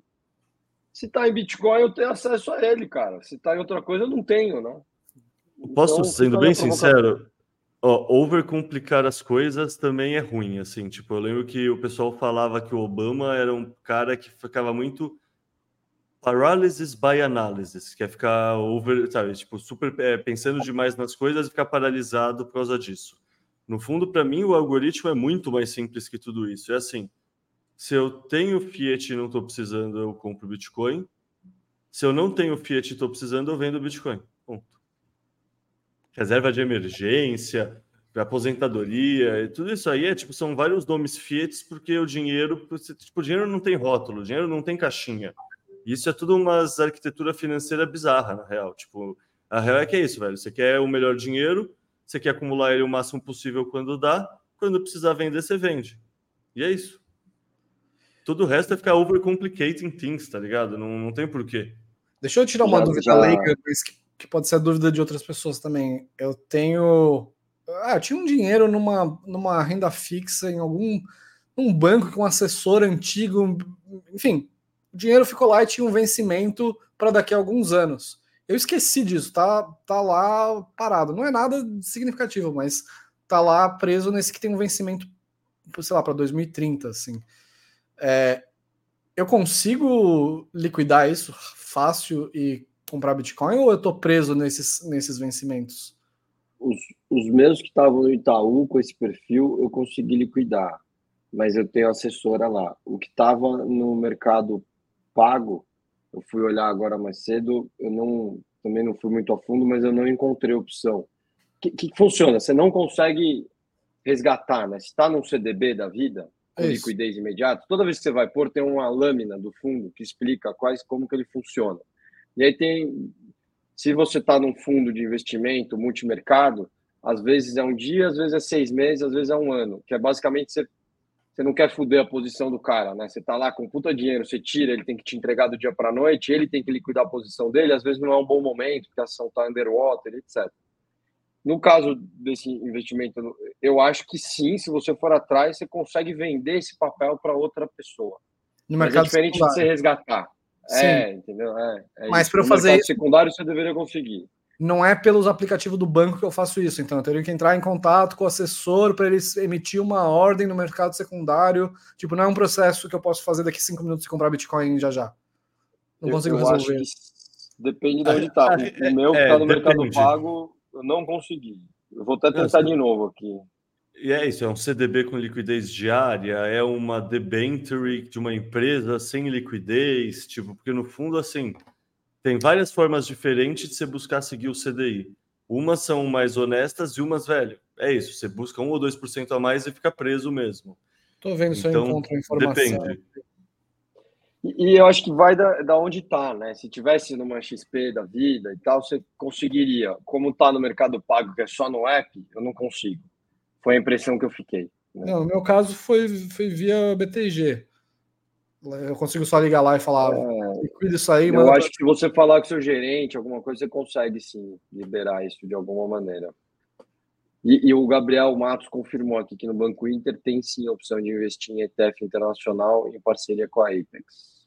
Se tá em Bitcoin, eu tenho acesso a ele, cara. Se tá em outra coisa, eu não tenho, né? Então, posso, sendo bem sincero... Oh, overcomplicar as coisas também é ruim, assim, tipo, eu lembro que o pessoal falava que o Obama era um cara que ficava muito paralysis by analysis, que é ficar over, sabe, tipo, super é, pensando demais nas coisas e ficar paralisado por causa disso. No fundo, para mim, o algoritmo é muito mais simples que tudo isso. É assim, se eu tenho Fiat e não estou precisando, eu compro Bitcoin. Se eu não tenho Fiat e estou precisando, eu vendo Bitcoin. Ponto. Reserva de emergência, aposentadoria, e tudo isso aí é tipo, são vários nomes Fiat, porque o dinheiro, tipo, o dinheiro não tem rótulo, o dinheiro não tem caixinha. Isso é tudo uma arquitetura financeira bizarra, na real. Tipo, a real é que é isso, velho. Você quer o melhor dinheiro, você quer acumular ele o máximo possível quando dá, quando precisar vender, você vende. E é isso. Todo o resto é ficar overcomplicating things, tá ligado? Não, não tem porquê. Deixa eu tirar uma já, dúvida já... leiga, mas... que pode ser a dúvida de outras pessoas também. Eu tenho... Ah, eu tinha um dinheiro numa, numa renda fixa em algum um banco com um assessor antigo. Enfim, o dinheiro ficou lá e tinha um vencimento para daqui a alguns anos. Eu esqueci disso, tá, tá lá parado. Não é nada significativo, mas tá lá preso nesse que tem um vencimento, sei lá, para dois mil e trinta, assim. É, eu consigo liquidar isso fácil e comprar Bitcoin ou eu tô preso nesses, nesses vencimentos? Os, os meus que estavam no Itaú com esse perfil, eu consegui liquidar, mas eu tenho assessora lá. O que estava no mercado pago, eu fui olhar agora mais cedo, eu não, também não fui muito a fundo, mas eu não encontrei opção. Que, que funciona? Você não consegue resgatar, né? Se está num C D B da vida, com é liquidez imediata, toda vez que você vai pôr, tem uma lâmina do fundo que explica quais, como que ele funciona. E aí tem, se você está num fundo de investimento multimercado, às vezes é um dia, às vezes é seis meses, às vezes é um ano, que é basicamente você, você não quer foder a posição do cara, né? Você está lá com puta dinheiro, você tira, ele tem que te entregar do dia para a noite, ele tem que liquidar a posição dele, às vezes não é um bom momento, porque a ação está underwater, etcétera. No caso desse investimento, eu acho que sim, se você for atrás, você consegue vender esse papel para outra pessoa. No Mas é diferente celular. De você resgatar. Sim. É, entendeu? É, é Mas para eu fazer isso... secundário você deveria conseguir. Não é pelos aplicativos do banco que eu faço isso, então eu teria que entrar em contato com o assessor para ele emitir uma ordem no mercado secundário. Tipo, não é um processo que eu posso fazer daqui cinco minutos e comprar Bitcoin já já. Não eu, consigo eu resolver. Depende de onde está. O meu que está no mercado pago, eu não consegui. Eu vou até tentar de novo aqui. E é isso, é um C D B com liquidez diária, é uma debenture de uma empresa sem liquidez, tipo, porque no fundo, assim, tem várias formas diferentes de você buscar seguir o C D I. Umas são mais honestas e umas, velho, é isso, você busca um ou dois por cento a mais e fica preso mesmo. Tô vendo se eu encontro a informação. Depende. E, e eu acho que vai da, da onde tá, né? Se tivesse numa X P da vida e tal, você conseguiria. Como tá no Mercado Pago, que é só no app, eu não consigo. Foi a impressão que eu fiquei. Né? Não, no meu caso foi, foi via B T G. Eu consigo só ligar lá e falar, é, cuida isso aí. Eu mano. acho que se você falar com seu gerente, alguma coisa, você consegue sim liberar isso de alguma maneira. E, e o Gabriel Matos confirmou aqui que no Banco Inter tem sim a opção de investir em E T F internacional em parceria com a Apex.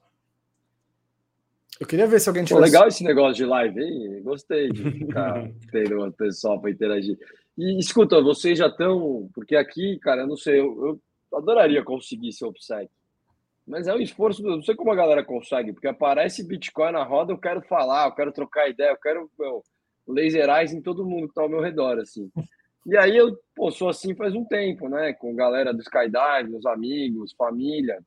Eu queria ver se alguém tivesse... Pô, legal esse negócio de live, hein? Gostei de ficar tendo o pessoal para interagir. E escuta, vocês já estão... Porque aqui, cara, eu não sei, eu, eu adoraria conseguir seu upside. Mas é um esforço, não sei como a galera consegue, porque aparece Bitcoin na roda, eu quero falar, eu quero trocar ideia, eu quero meu, laser eyes em todo mundo que está ao meu redor, assim. E aí eu pô, sou assim faz um tempo, né? Com galera do Skydive, meus amigos, família.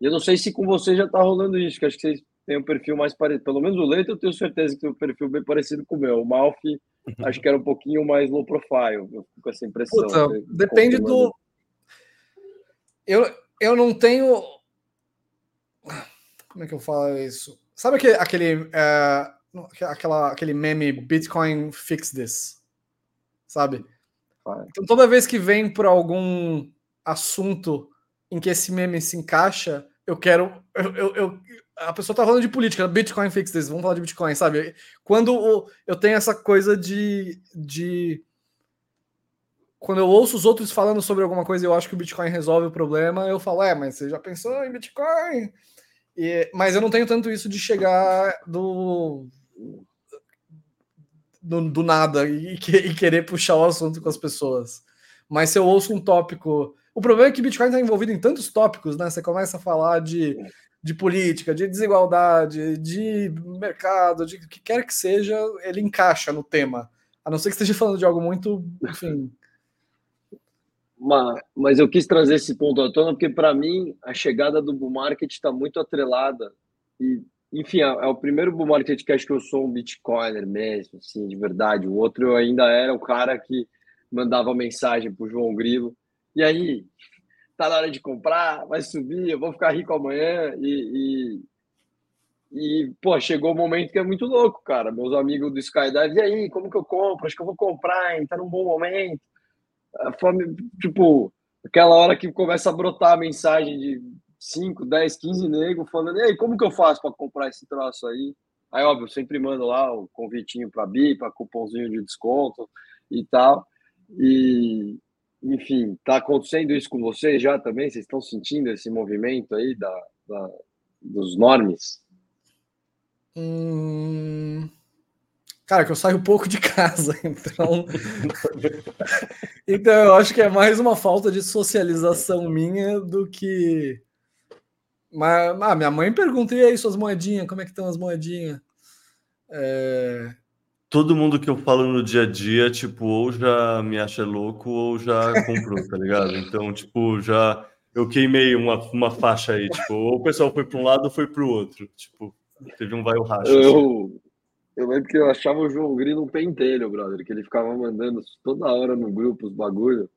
E eu não sei se com vocês já está rolando isso, que acho que vocês têm um perfil mais parecido. Pelo menos o Leta eu tenho certeza que tem um perfil bem parecido com o meu. O Malf, acho que era um pouquinho mais low profile, eu fico com essa impressão. Puta, eu, depende do... do... Eu... Eu não tenho... Como é que eu falo isso? Sabe aquele, aquele, uh, aquela, aquele meme Bitcoin fix this? Sabe? Então, toda vez que vem por algum assunto em que esse meme se encaixa, eu quero... Eu, eu, eu, a pessoa tá falando de política, Bitcoin fix this, vamos falar de Bitcoin, sabe? Quando eu tenho essa coisa de... de... Quando eu ouço os outros falando sobre alguma coisa e eu acho que o Bitcoin resolve o problema, eu falo, é, mas você já pensou em Bitcoin? E, mas eu não tenho tanto isso de chegar do, do, do nada e, e querer puxar o assunto com as pessoas. Mas se eu ouço um tópico... O problema é que Bitcoin está envolvido em tantos tópicos, né? Você começa a falar de, de política, de desigualdade, de mercado, de o que quer que seja, ele encaixa no tema. A não ser que esteja falando de algo muito... Enfim... Mas eu quis trazer esse ponto à tona porque, para mim, a chegada do bull market está muito atrelada. E, enfim, é o primeiro bull market que acho que eu sou um bitcoiner mesmo, assim, de verdade. O outro eu ainda era o cara que mandava mensagem para o João Grilo. E aí, tá na hora de comprar, vai subir, eu vou ficar rico amanhã. E, e, e pô, chegou um momento que é muito louco, cara. Meus amigos do Skydive, e aí, como que eu compro? Acho que eu vou comprar, hein? Tá num bom momento. Tipo, aquela hora que começa a brotar a mensagem de cinco, dez, quinze negros falando, e aí, como que eu faço para comprar esse troço aí? Aí, óbvio, sempre mando lá o convitinho para BIPA, cupomzinho de desconto e tal. E, enfim, tá acontecendo isso com vocês já também? Vocês estão sentindo esse movimento aí da, da, dos normes? Hum... Cara, que eu saio pouco de casa, então... então eu acho que é mais uma falta de socialização minha do que... Mas, ah, minha mãe pergunta, e aí suas moedinhas, como é que estão as moedinhas? É... Todo mundo que eu falo no dia a dia, tipo, ou já me acha louco ou já comprou, tá ligado? Então, tipo, já... Eu queimei uma, uma faixa aí, tipo, ou o pessoal foi para um lado ou foi para o outro. Tipo, teve um vai o racha. Eu... Assim. Eu lembro que eu achava o João Grilo um pentelho, brother, que ele ficava mandando toda hora no grupo os bagulho.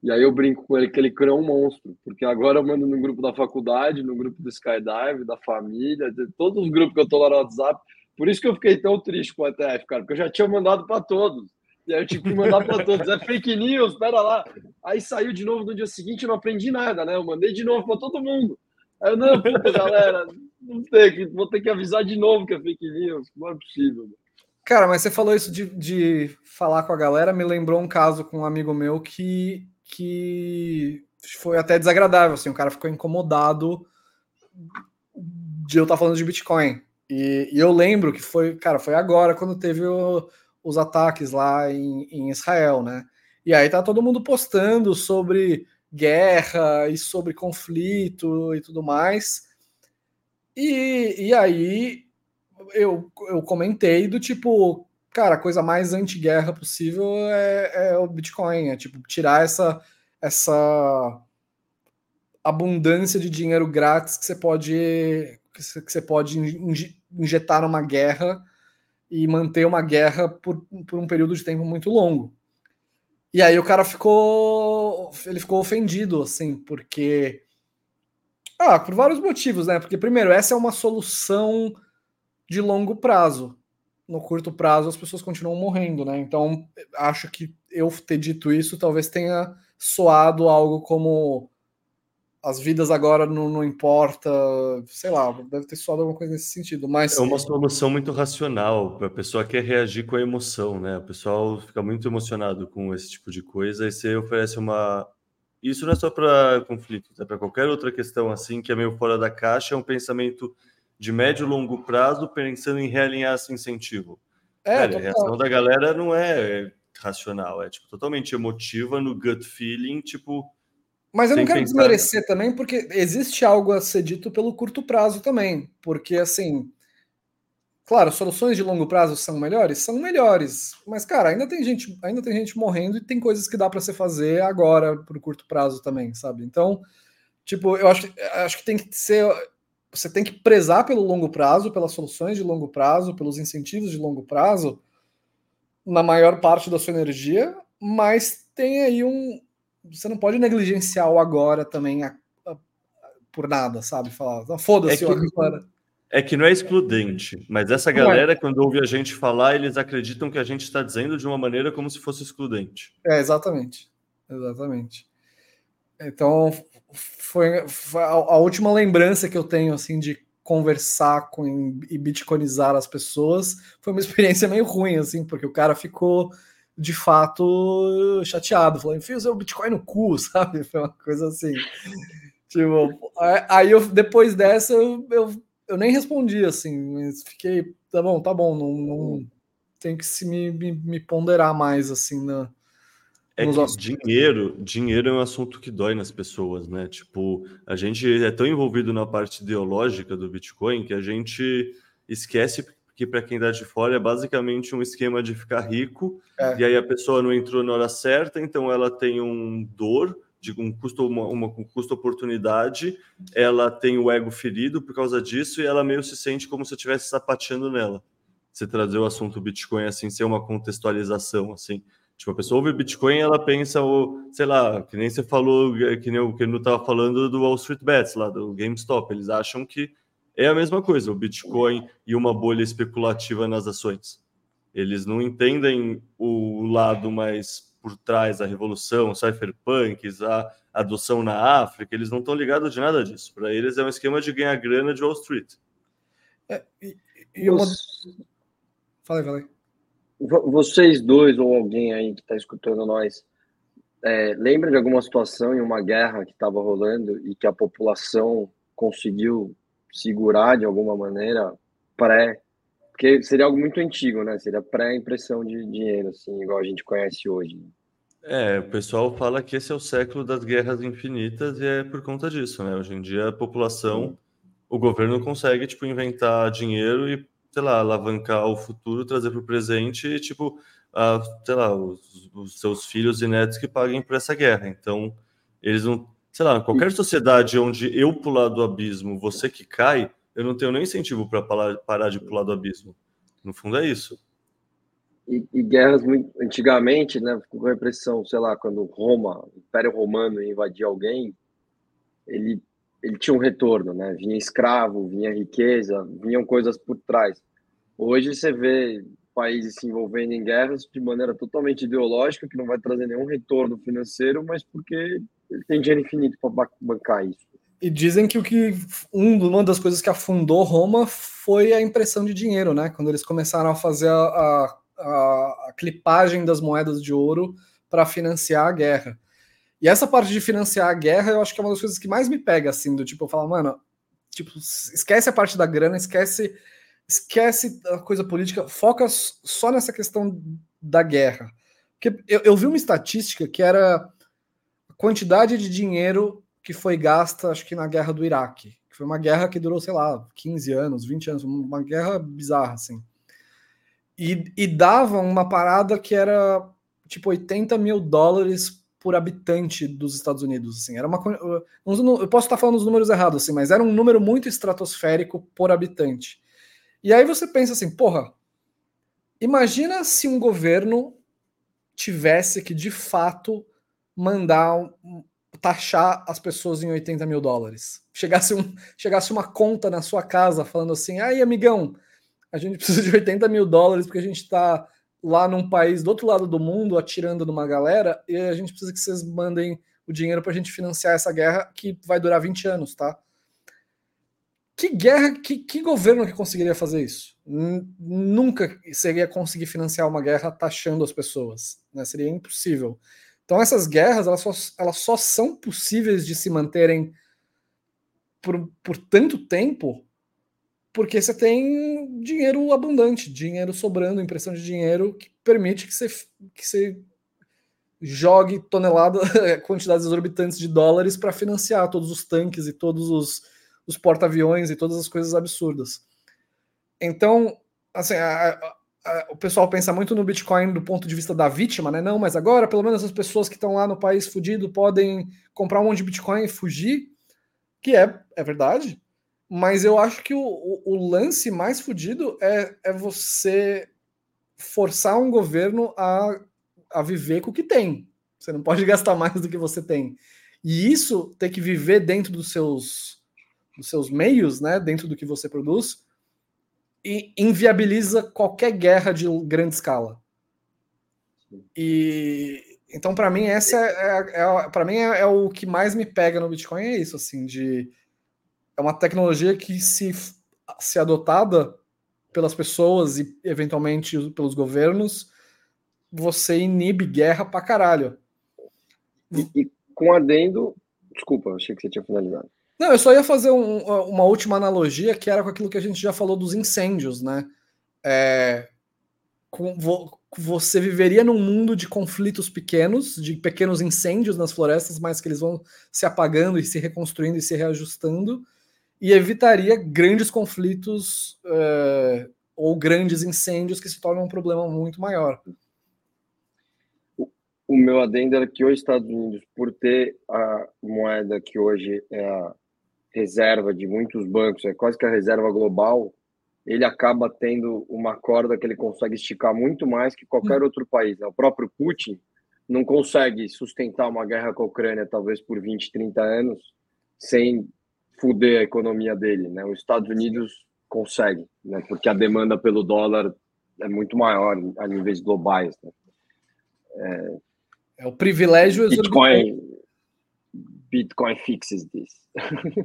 E aí eu brinco com ele que ele criou um monstro, porque agora eu mando no grupo da faculdade, no grupo do Skydive, da família, de todos os grupos que eu tô lá no WhatsApp. Por isso que eu fiquei tão triste com o E T F, cara, porque eu já tinha mandado para todos. E aí eu tive que mandar para todos. É fake news, pera lá. Aí saiu de novo no dia seguinte, eu não aprendi nada, né? Eu mandei de novo para todo mundo. Aí eu, não, puta, galera, não tem, vou ter que avisar de novo que é fake news, não é possível. Cara, mas você falou isso de, de falar com a galera, me lembrou um caso com um amigo meu que, que foi até desagradável, assim, o cara ficou incomodado de eu estar falando de Bitcoin. E, e eu lembro que foi, cara, foi agora, quando teve o, os ataques lá em, em Israel, né? E aí tá todo mundo postando sobre... guerra e sobre conflito e tudo mais, e, e aí eu, eu comentei do tipo, cara, a coisa mais anti-guerra possível é, é o Bitcoin, é tipo, tirar essa, essa abundância de dinheiro grátis que você pode, que você pode injetar numa guerra e manter uma guerra por, por um período de tempo muito longo. E aí o cara ficou, ele ficou ofendido, assim, porque... Ah, por vários motivos, né? Porque, primeiro, essa é uma solução de longo prazo. no curto prazo as pessoas continuam morrendo, né? Então, acho que eu ter dito isso talvez tenha soado algo como as vidas agora não, não importa, sei lá, deve ter soado alguma coisa nesse sentido. Mas é uma solução muito racional, a pessoa quer reagir com a emoção, né? O pessoal fica muito emocionado com esse tipo de coisa e você oferece uma... Isso não é só para conflito, é para qualquer outra questão assim que é meio fora da caixa, é um pensamento de médio e longo prazo, pensando em realinhar esse incentivo. É, Cara, a reação da galera não é racional, é tipo, totalmente emotiva, no gut feeling, tipo... Mas eu não quero desmerecer também, porque existe algo a ser dito pelo curto prazo também, porque, assim, claro, soluções de longo prazo são melhores? São melhores, mas, cara, ainda tem gente, ainda tem gente morrendo e tem coisas que dá para se fazer agora, pro curto prazo também, sabe? Então, tipo, eu acho, acho que tem que ser... Você tem que prezar pelo longo prazo, pelas soluções de longo prazo, pelos incentivos de longo prazo, na maior parte da sua energia, mas tem aí um... Você não pode negligenciar o agora também a, a, por nada, sabe? Falar, foda-se o agora. É que não é excludente, mas essa galera, quando ouve a gente falar, eles acreditam que a gente está dizendo de uma maneira como se fosse excludente. É, exatamente. Exatamente. Então... Foi, foi a última lembrança que eu tenho, assim, de conversar com e bitcoinizar as pessoas. Foi uma experiência meio ruim, assim, porque o cara ficou, de fato, chateado. Falou, enfia o seu Bitcoin no cu, sabe? Foi uma coisa assim. Tipo, aí, eu, depois dessa, eu, eu, eu nem respondi, assim. Mas fiquei, tá bom, tá bom. Não, não tem que se me, me, me ponderar mais, assim, na... É que dinheiro, dinheiro é um assunto que dói nas pessoas, né? Tipo, a gente é tão envolvido na parte ideológica do Bitcoin que a gente esquece que para quem dá de fora é basicamente um esquema de ficar rico, é. E aí a pessoa não entrou na hora certa, então ela tem um dor, de um custo, uma, uma um custo-oportunidade, ela tem o ego ferido por causa disso e ela meio se sente como se eu estivesse sapateando nela. Você trazer o assunto Bitcoin assim, ser uma contextualização, assim. Tipo, a pessoa ouve Bitcoin, ela pensa, o, sei lá, que nem você falou, que nem o que eu estava falando do Wall Street Bets, lá do GameStop. Eles acham que é a mesma coisa, o Bitcoin e uma bolha especulativa nas ações. Eles não entendem o lado mais por trás, a revolução, os cypherpunks, a adoção na África. Eles não estão ligados de nada disso. Para eles é um esquema de ganhar grana de Wall Street. É, e, e uma... Fala aí, fala aí. Vocês dois ou alguém aí que está escutando nós, é, lembra de alguma situação em uma guerra que estava rolando e que a população conseguiu segurar de alguma maneira pré... Porque seria algo muito antigo, né? Seria pré-impressão de dinheiro, assim, igual a gente conhece hoje. É, o pessoal fala que esse é o século das guerras infinitas e é por conta disso, né? Hoje em dia a população, o governo consegue, tipo, inventar dinheiro e sei lá, alavancar o futuro, trazer para o presente e, tipo, a, sei lá, os, os seus filhos e netos que paguem por essa guerra. Então, eles não... Sei lá, qualquer sociedade onde eu pular do abismo, você que cai, eu não tenho nem incentivo para parar de pular do abismo. No fundo, é isso. E, e guerras, muito, antigamente, né, com repressão, sei lá, quando Roma, o Império Romano invadia alguém, ele... ele tinha um retorno, né? Vinha escravo, vinha riqueza, vinham coisas por trás. Hoje você vê países se envolvendo em guerras de maneira totalmente ideológica, que não vai trazer nenhum retorno financeiro, mas porque ele tem dinheiro infinito para bancar isso. E dizem que, o que um, uma das coisas que afundou Roma foi a impressão de dinheiro, né? Quando eles começaram a fazer a, a, a clipagem das moedas de ouro para financiar a guerra. E essa parte de financiar a guerra, eu acho que é uma das coisas que mais me pega, assim, do tipo, eu falo, mano, tipo, esquece a parte da grana, esquece, esquece a coisa política, foca só nessa questão da guerra. Porque eu, eu vi uma estatística que era a quantidade de dinheiro que foi gasta, acho que na guerra do Iraque, que foi uma guerra que durou, sei lá, quinze anos, vinte anos, uma guerra bizarra, assim. E, e dava uma parada que era, tipo, oitenta mil dólares por habitante dos Estados Unidos, assim, era uma, eu posso estar falando os números errados, assim, mas era um número muito estratosférico por habitante. E aí você pensa assim, porra, imagina se um governo tivesse que, de fato, mandar, taxar as pessoas em oitenta mil dólares. Chegasse, um, chegasse uma conta na sua casa falando assim, aí, amigão, a gente precisa de oitenta mil dólares porque a gente está lá num país do outro lado do mundo atirando numa galera e a gente precisa que vocês mandem o dinheiro para a gente financiar essa guerra que vai durar vinte anos, tá? Que guerra, que, que governo que conseguiria fazer isso? Nunca seria conseguir financiar uma guerra taxando as pessoas, né? Seria impossível. Então essas guerras, elas só, elas só são possíveis de se manterem por, por tanto tempo porque você tem dinheiro abundante, dinheiro sobrando, impressão de dinheiro que permite que você, que você jogue tonelada, quantidades exorbitantes de dólares para financiar todos os tanques e todos os, os porta-aviões e todas as coisas absurdas. Então, assim, a, a, a, o pessoal pensa muito no Bitcoin do ponto de vista da vítima, né? Não, mas agora, pelo menos as pessoas que estão lá no país fudido podem comprar um monte de Bitcoin e fugir, que é, é verdade. Mas eu acho que o, o, o lance mais fudido é, é você forçar um governo a, a viver com o que tem. Você não pode gastar mais do que você tem. E isso ter que viver dentro dos seus, dos seus meios, né, dentro do que você produz, e inviabiliza qualquer guerra de grande escala. E, então, para mim, essa é, é, é, pra mim é, é o que mais me pega no Bitcoin, é isso, assim, de... É uma tecnologia que, se, se adotada pelas pessoas e, eventualmente, pelos governos, você inibe guerra pra caralho. E, e com adendo... Desculpa, achei que você tinha finalizado. Não, eu só ia fazer um, uma última analogia, que era com aquilo que a gente já falou dos incêndios, né? É, com, vo, você viveria num mundo de conflitos pequenos, de pequenos incêndios nas florestas, mas que eles vão se apagando e se reconstruindo e se reajustando, e evitaria grandes conflitos uh, ou grandes incêndios que se tornam um problema muito maior. O, o meu adendo era que os Estados Unidos, por ter a moeda que hoje é a reserva de muitos bancos, é quase que a reserva global, ele acaba tendo uma corda que ele consegue esticar muito mais que qualquer outro país. O próprio Putin não consegue sustentar uma guerra com a Ucrânia talvez por vinte, trinta anos sem fuder a economia dele, né? Os Estados Unidos conseguem, né? Porque a demanda pelo dólar é muito maior a níveis globais, né? É... é o privilégio... Bitcoin, Bitcoin fixes this.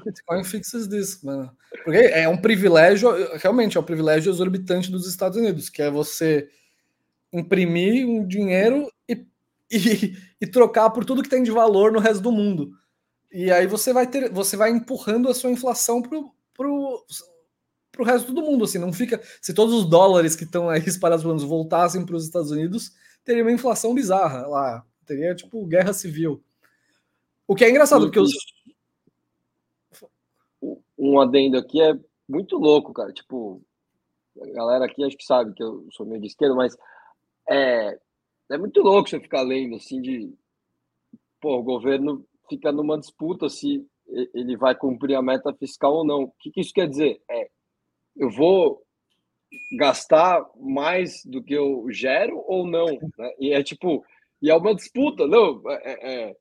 Bitcoin fixes this, mano. Porque é um privilégio, realmente, é um privilégio exorbitante dos Estados Unidos, que é você imprimir um dinheiro e, e, e trocar por tudo que tem de valor no resto do mundo. E aí você vai ter, você vai empurrando a sua inflação pro, pro, pro resto do mundo, assim, não fica... Se todos os dólares que estão aí espalhados pelo mundo voltassem para os Estados Unidos, teria uma inflação bizarra lá, teria, tipo, guerra civil. O que é engraçado, porque os... Um adendo aqui é muito louco, cara, tipo, a galera aqui acho que sabe que eu sou meio de esquerda, mas é, é muito louco você ficar lendo, assim, de... Pô, o governo... fica numa disputa se ele vai cumprir a meta fiscal ou não. O que, que isso quer dizer? É, eu vou gastar mais do que eu gero ou não, né? E é tipo, e é uma disputa, não? É, é,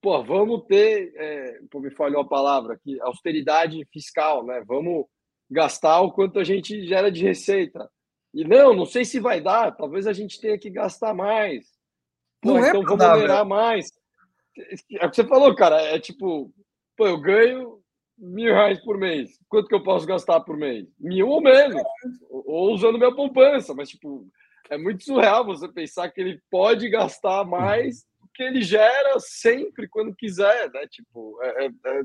pô, vamos ter, é, pô, me falhou a palavra aqui, austeridade fiscal, né? Vamos gastar o quanto a gente gera de receita. E não, não sei se vai dar, talvez a gente tenha que gastar mais. Pô, não, então é vamos gerar mais. É o que você falou, cara, é tipo, pô, eu ganho mil reais por mês, quanto que eu posso gastar por mês? Mil ou menos, ou usando minha poupança, mas tipo, é muito surreal você pensar que ele pode gastar mais do que ele gera sempre, quando quiser, né, tipo, é, é, é...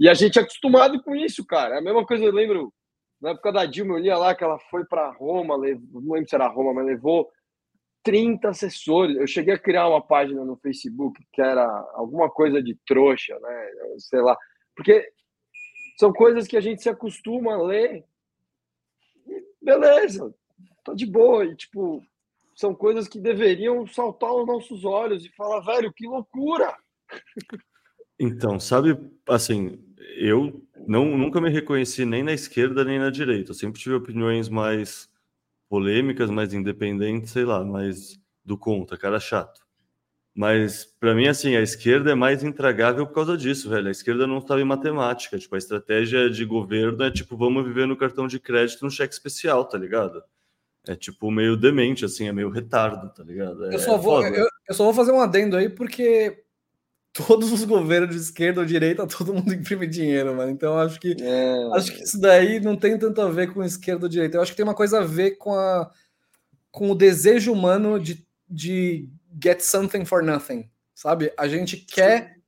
e a gente é acostumado com isso, cara, é a mesma coisa, eu lembro, na época da Dilma, eu lia lá que ela foi pra Roma, levou, não lembro se era Roma, mas levou trinta assessores, eu cheguei a criar uma página no Facebook que era alguma coisa de trouxa, né? Sei lá, porque são coisas que a gente se acostuma a ler e beleza, tá de boa, e tipo, são coisas que deveriam saltar aos nossos olhos e falar, velho, que loucura! Então, sabe, assim, eu não, nunca me reconheci nem na esquerda nem na direita, eu sempre tive opiniões mais polêmicas, mais independentes, sei lá, mais do contra, cara chato. Mas, para mim, assim, a esquerda é mais intragável por causa disso, velho. A esquerda não sabe matemática. Tipo, a estratégia de governo é, tipo, vamos viver no cartão de crédito, no cheque especial, tá ligado? É, tipo, meio demente, assim, é meio retardo, tá ligado? É, eu, só vou, eu, eu só vou fazer um adendo aí, porque todos os governos de esquerda ou direita, todo mundo imprime dinheiro, mano. Então, acho que, é, acho que isso daí não tem tanto a ver com esquerda ou direita. Eu acho que tem uma coisa a ver com, a, com o desejo humano de... de get something for nothing, sabe? A gente quer Sim.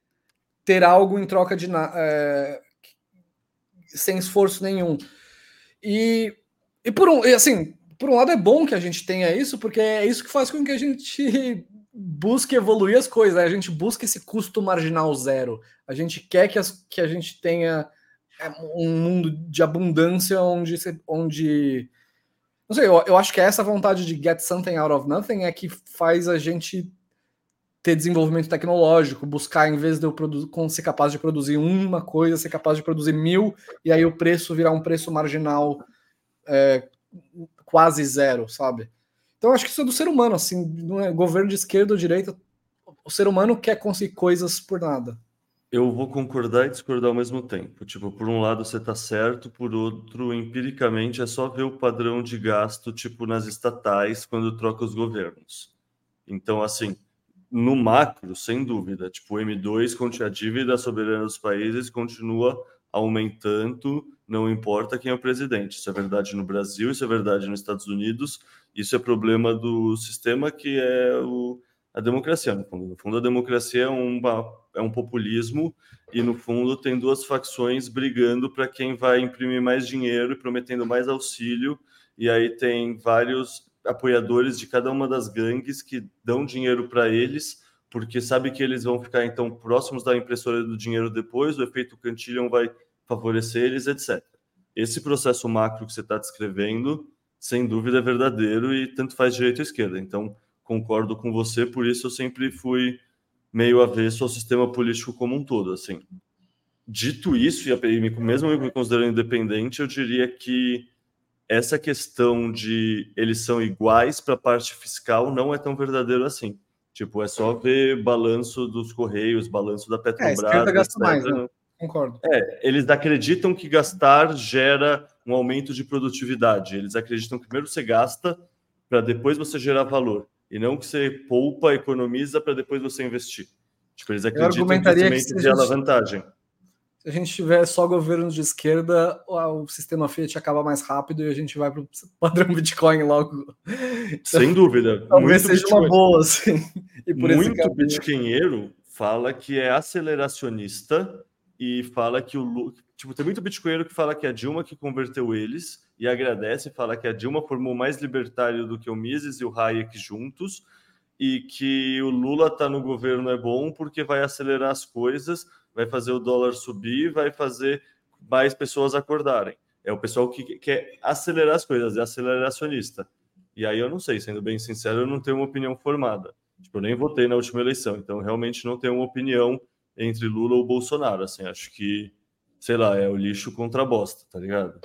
ter algo em troca de... Na- é, sem esforço nenhum. E, e por um, assim, por um lado é bom que a gente tenha isso, porque é isso que faz com que a gente busque evoluir as coisas, né? A gente busca esse custo marginal zero. A gente quer que, as, que a gente tenha um mundo de abundância onde... onde Não sei, eu, eu acho que essa vontade de get something out of nothing é que faz a gente ter desenvolvimento tecnológico, buscar, em vez de eu produ- ser capaz de produzir uma coisa, ser capaz de produzir mil, e aí o preço virar um preço marginal é, quase zero, sabe? Então eu acho que isso é do ser humano, assim, não é governo de esquerda ou direita, o ser humano quer conseguir coisas por nada. Eu vou concordar e discordar ao mesmo tempo. Tipo, por um lado você tá certo, por outro, empiricamente, é só ver o padrão de gasto, tipo, nas estatais, quando troca os governos. Então, assim, no macro, sem dúvida, tipo, o M dois, a dívida soberana dos países continua aumentando, não importa quem é o presidente. Isso é verdade no Brasil, isso é verdade nos Estados Unidos, isso é problema do sistema que é o... a democracia. No fundo, no fundo a democracia é, uma, é um populismo e, no fundo, tem duas facções brigando para quem vai imprimir mais dinheiro e prometendo mais auxílio. E aí tem vários apoiadores de cada uma das gangues que dão dinheiro para eles, porque sabe que eles vão ficar, então, próximos da impressora do dinheiro depois, o efeito Cantillon vai favorecer eles, etcétera. Esse processo macro que você está descrevendo, sem dúvida, é verdadeiro e tanto faz direita ou esquerda. Então, concordo com você, por isso eu sempre fui meio avesso ao sistema político como um todo, assim. Dito isso, e mesmo eu me considerando independente, eu diria que essa questão de eles são iguais para a parte fiscal não é tão verdadeiro assim. Tipo, é só ver balanço dos Correios, balanço da Petrobras... É, a esquerda gasta mais, né? Concordo. É, eles acreditam que gastar gera um aumento de produtividade. Eles acreditam que primeiro você gasta para depois você gerar valor. E não que você poupa, economiza para depois você investir. Tipo, eles acreditam em crescimento de alavancagem. Se a gente tiver só governos de esquerda, o sistema Fiat acaba mais rápido e a gente vai para o padrão Bitcoin logo. Então, sem dúvida. Talvez muito seja Bitcoin. Uma boa, assim. E por muito bitcoinheiro fala que é aceleracionista e fala que o Lula... Tipo, tem muito bitcoinheiro que fala que é a Dilma que converteu eles e agradece, fala que a Dilma formou mais libertário do que o Mises e o Hayek juntos e que o Lula tá no governo é bom porque vai acelerar as coisas, vai fazer o dólar subir, vai fazer mais pessoas acordarem. É o pessoal que quer acelerar as coisas, é aceleracionista. E aí eu não sei, sendo bem sincero, eu não tenho uma opinião formada. Tipo, eu nem votei na última eleição, então realmente não tenho uma opinião entre Lula ou Bolsonaro. Assim, acho que sei lá, é o lixo contra a bosta, tá ligado?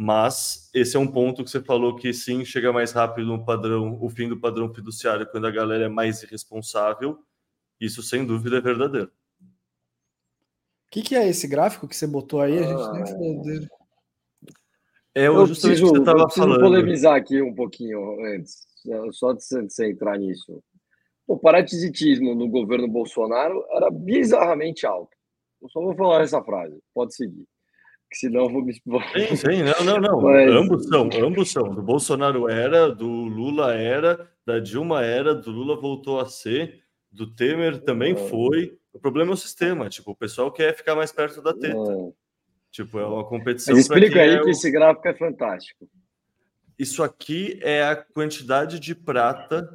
Mas esse é um ponto que você falou que sim, chega mais rápido no padrão, o fim do padrão fiduciário quando a galera é mais irresponsável. Isso, sem dúvida, é verdadeiro. O que, que é esse gráfico que você botou aí? A gente ah, nem falou dele. É o justamente preciso, que você estava falando. Eu preciso polemizar aqui um pouquinho antes, só antes de você entrar nisso. O parasitismo no governo Bolsonaro era bizarramente alto. Eu só vou falar essa frase, pode seguir. Que senão eu vou me explorar. Sim, sim, não, não, não. Mas... Ambos são, ambos são. Do Bolsonaro era, do Lula era, da Dilma era, do Lula voltou a ser, do Temer também é. foi. O problema é o sistema, tipo, o pessoal quer ficar mais perto da teta. É. Tipo, é uma competição... Mas explica aí é o... que esse gráfico é fantástico. Isso aqui é a quantidade de prata...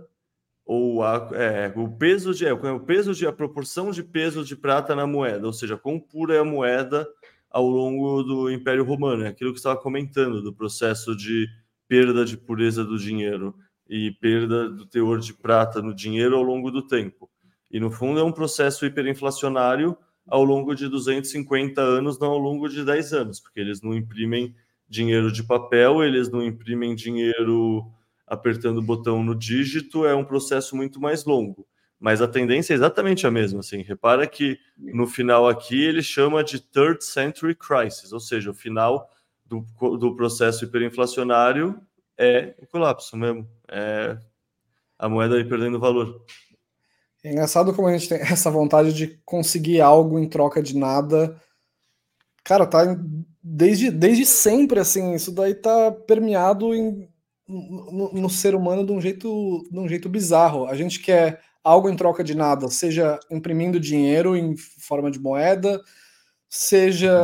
ou a, é, o peso de, é, o peso de a proporção de peso de prata na moeda, ou seja, quão pura é a moeda ao longo do Império Romano, é aquilo que estava comentando do processo de perda de pureza do dinheiro e perda do teor de prata no dinheiro ao longo do tempo. E no fundo é um processo hiperinflacionário ao longo de duzentos e cinquenta anos, não ao longo de dez anos, porque eles não imprimem dinheiro de papel, eles não imprimem dinheiro apertando o botão no dígito, é um processo muito mais longo. mas a tendência é exatamente a mesma. Assim. Repara que no final aqui ele chama de Third Century Crisis, ou seja, o final do, do processo hiperinflacionário é o colapso mesmo, é a moeda aí perdendo valor. É engraçado como a gente tem essa vontade de conseguir algo em troca de nada. Cara, tá desde, desde sempre, assim, isso daí tá permeado em, no, no ser humano de um jeito, de um jeito bizarro. A gente quer algo em troca de nada, seja imprimindo dinheiro em forma de moeda, seja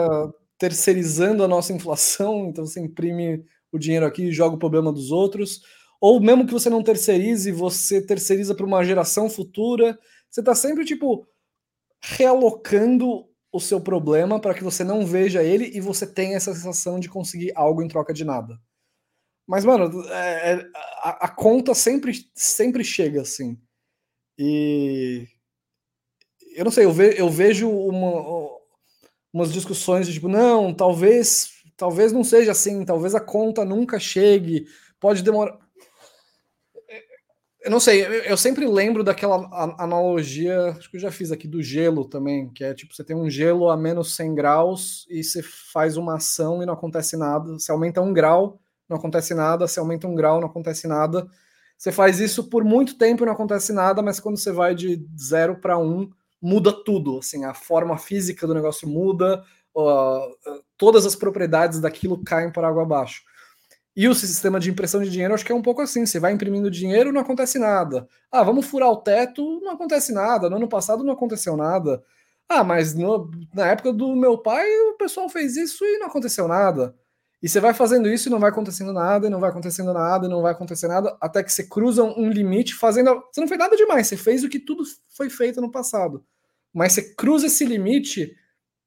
terceirizando a nossa inflação, então você imprime o dinheiro aqui e joga o problema dos outros, ou mesmo que você não terceirize, você terceiriza para uma geração futura, você tá sempre, tipo, realocando o seu problema para que você não veja ele e você tenha essa sensação de conseguir algo em troca de nada. Mas, mano, é, a, a conta sempre, sempre chega, assim. E... eu não sei, eu, ve, eu vejo uma, umas discussões de tipo, não, talvez, talvez não seja assim, talvez a conta nunca chegue, pode demorar... Eu não sei, eu sempre lembro daquela analogia, acho que eu já fiz aqui, do gelo também, que é tipo, você tem um gelo a menos cem graus e você faz uma ação e não acontece nada. Você aumenta um grau, não acontece nada. Você aumenta um grau, não acontece nada. Você faz isso por muito tempo e não acontece nada, mas quando você vai de zero para um, muda tudo. Assim, a forma física do negócio muda, uh, todas as propriedades daquilo caem por água abaixo. E o sistema de impressão de dinheiro, acho que é um pouco assim. Você vai imprimindo dinheiro, não acontece nada. Ah, vamos furar o teto, não acontece nada. No ano passado não aconteceu nada. Ah, mas no, na época do meu pai, o pessoal fez isso e não aconteceu nada. E você vai fazendo isso e não vai acontecendo nada, e não vai acontecendo nada, e não vai acontecer nada, até que você cruza um limite fazendo... Você não fez nada demais, você fez o que tudo foi feito no passado. Mas você cruza esse limite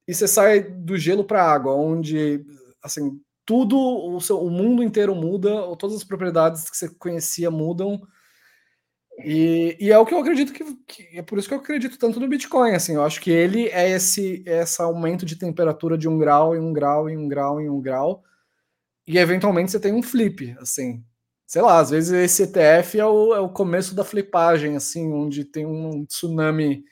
e você sai do gelo para a água, onde, assim... Tudo, o, seu, o mundo inteiro muda, ou todas as propriedades que você conhecia mudam, e, e é o que eu acredito que, que... É por isso que eu acredito tanto no Bitcoin, assim, eu acho que ele é esse, é esse aumento de temperatura de um grau, em um grau, em um grau, em um grau, e eventualmente você tem um flip, assim, sei lá, às vezes esse E T F é o, é o começo da flipagem, assim, onde tem um tsunami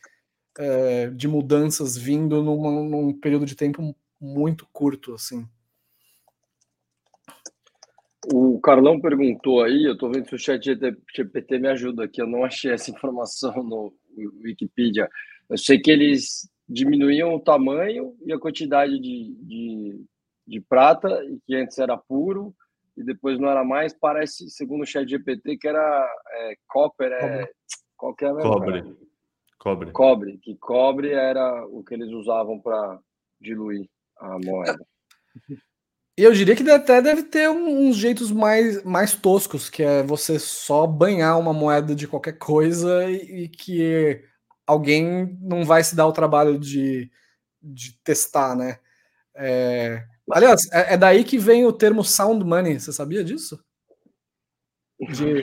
é, de mudanças vindo numa, num período de tempo muito curto, assim. O Carlão perguntou aí, eu estou vendo se o chat G P T me ajuda aqui, eu não achei essa informação no Wikipedia. Eu sei que eles diminuíam o tamanho e a quantidade de, de, de prata, e que antes era puro, e depois não era mais, parece, segundo o chat G P T, que era é, copper, é, qual que é mesmo, cobre. Cara? Cobre. Cobre, que cobre era o que eles usavam para diluir a moeda. E eu diria que até deve ter uns jeitos mais, mais toscos, que é você só banhar uma moeda de qualquer coisa e, e que alguém não vai se dar o trabalho de, de testar, né? É, aliás, é, é daí que vem o termo sound money, você sabia disso? De,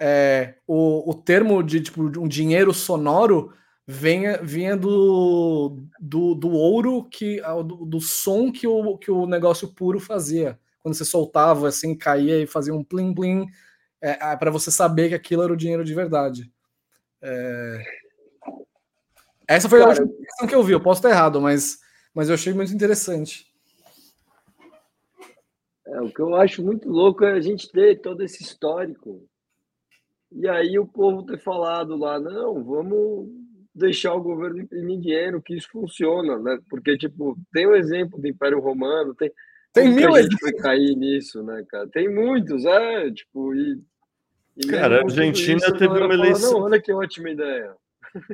é, o, o termo de tipo, um dinheiro sonoro Vinha, vinha do, do, do ouro, que, do, do som que o, que o negócio puro fazia. Quando você soltava, assim, caía e fazia um plim-plim, é, para você saber que aquilo era o dinheiro de verdade. É... Essa foi, cara, a última questão que eu vi, eu posso estar errado, mas, mas eu achei muito interessante. É, o que eu acho muito louco é a gente ter todo esse histórico. E aí o povo ter falado lá, não, vamos... deixar o governo imprimir dinheiro, que isso funciona, né? Porque, tipo, tem um exemplo do Império Romano, tem, tem mil exemplos. Vai cair nisso, né, cara? Tem muitos, é, tipo, e... e cara, a Argentina isso, teve uma eleição... Fala, não, olha que ótima ideia.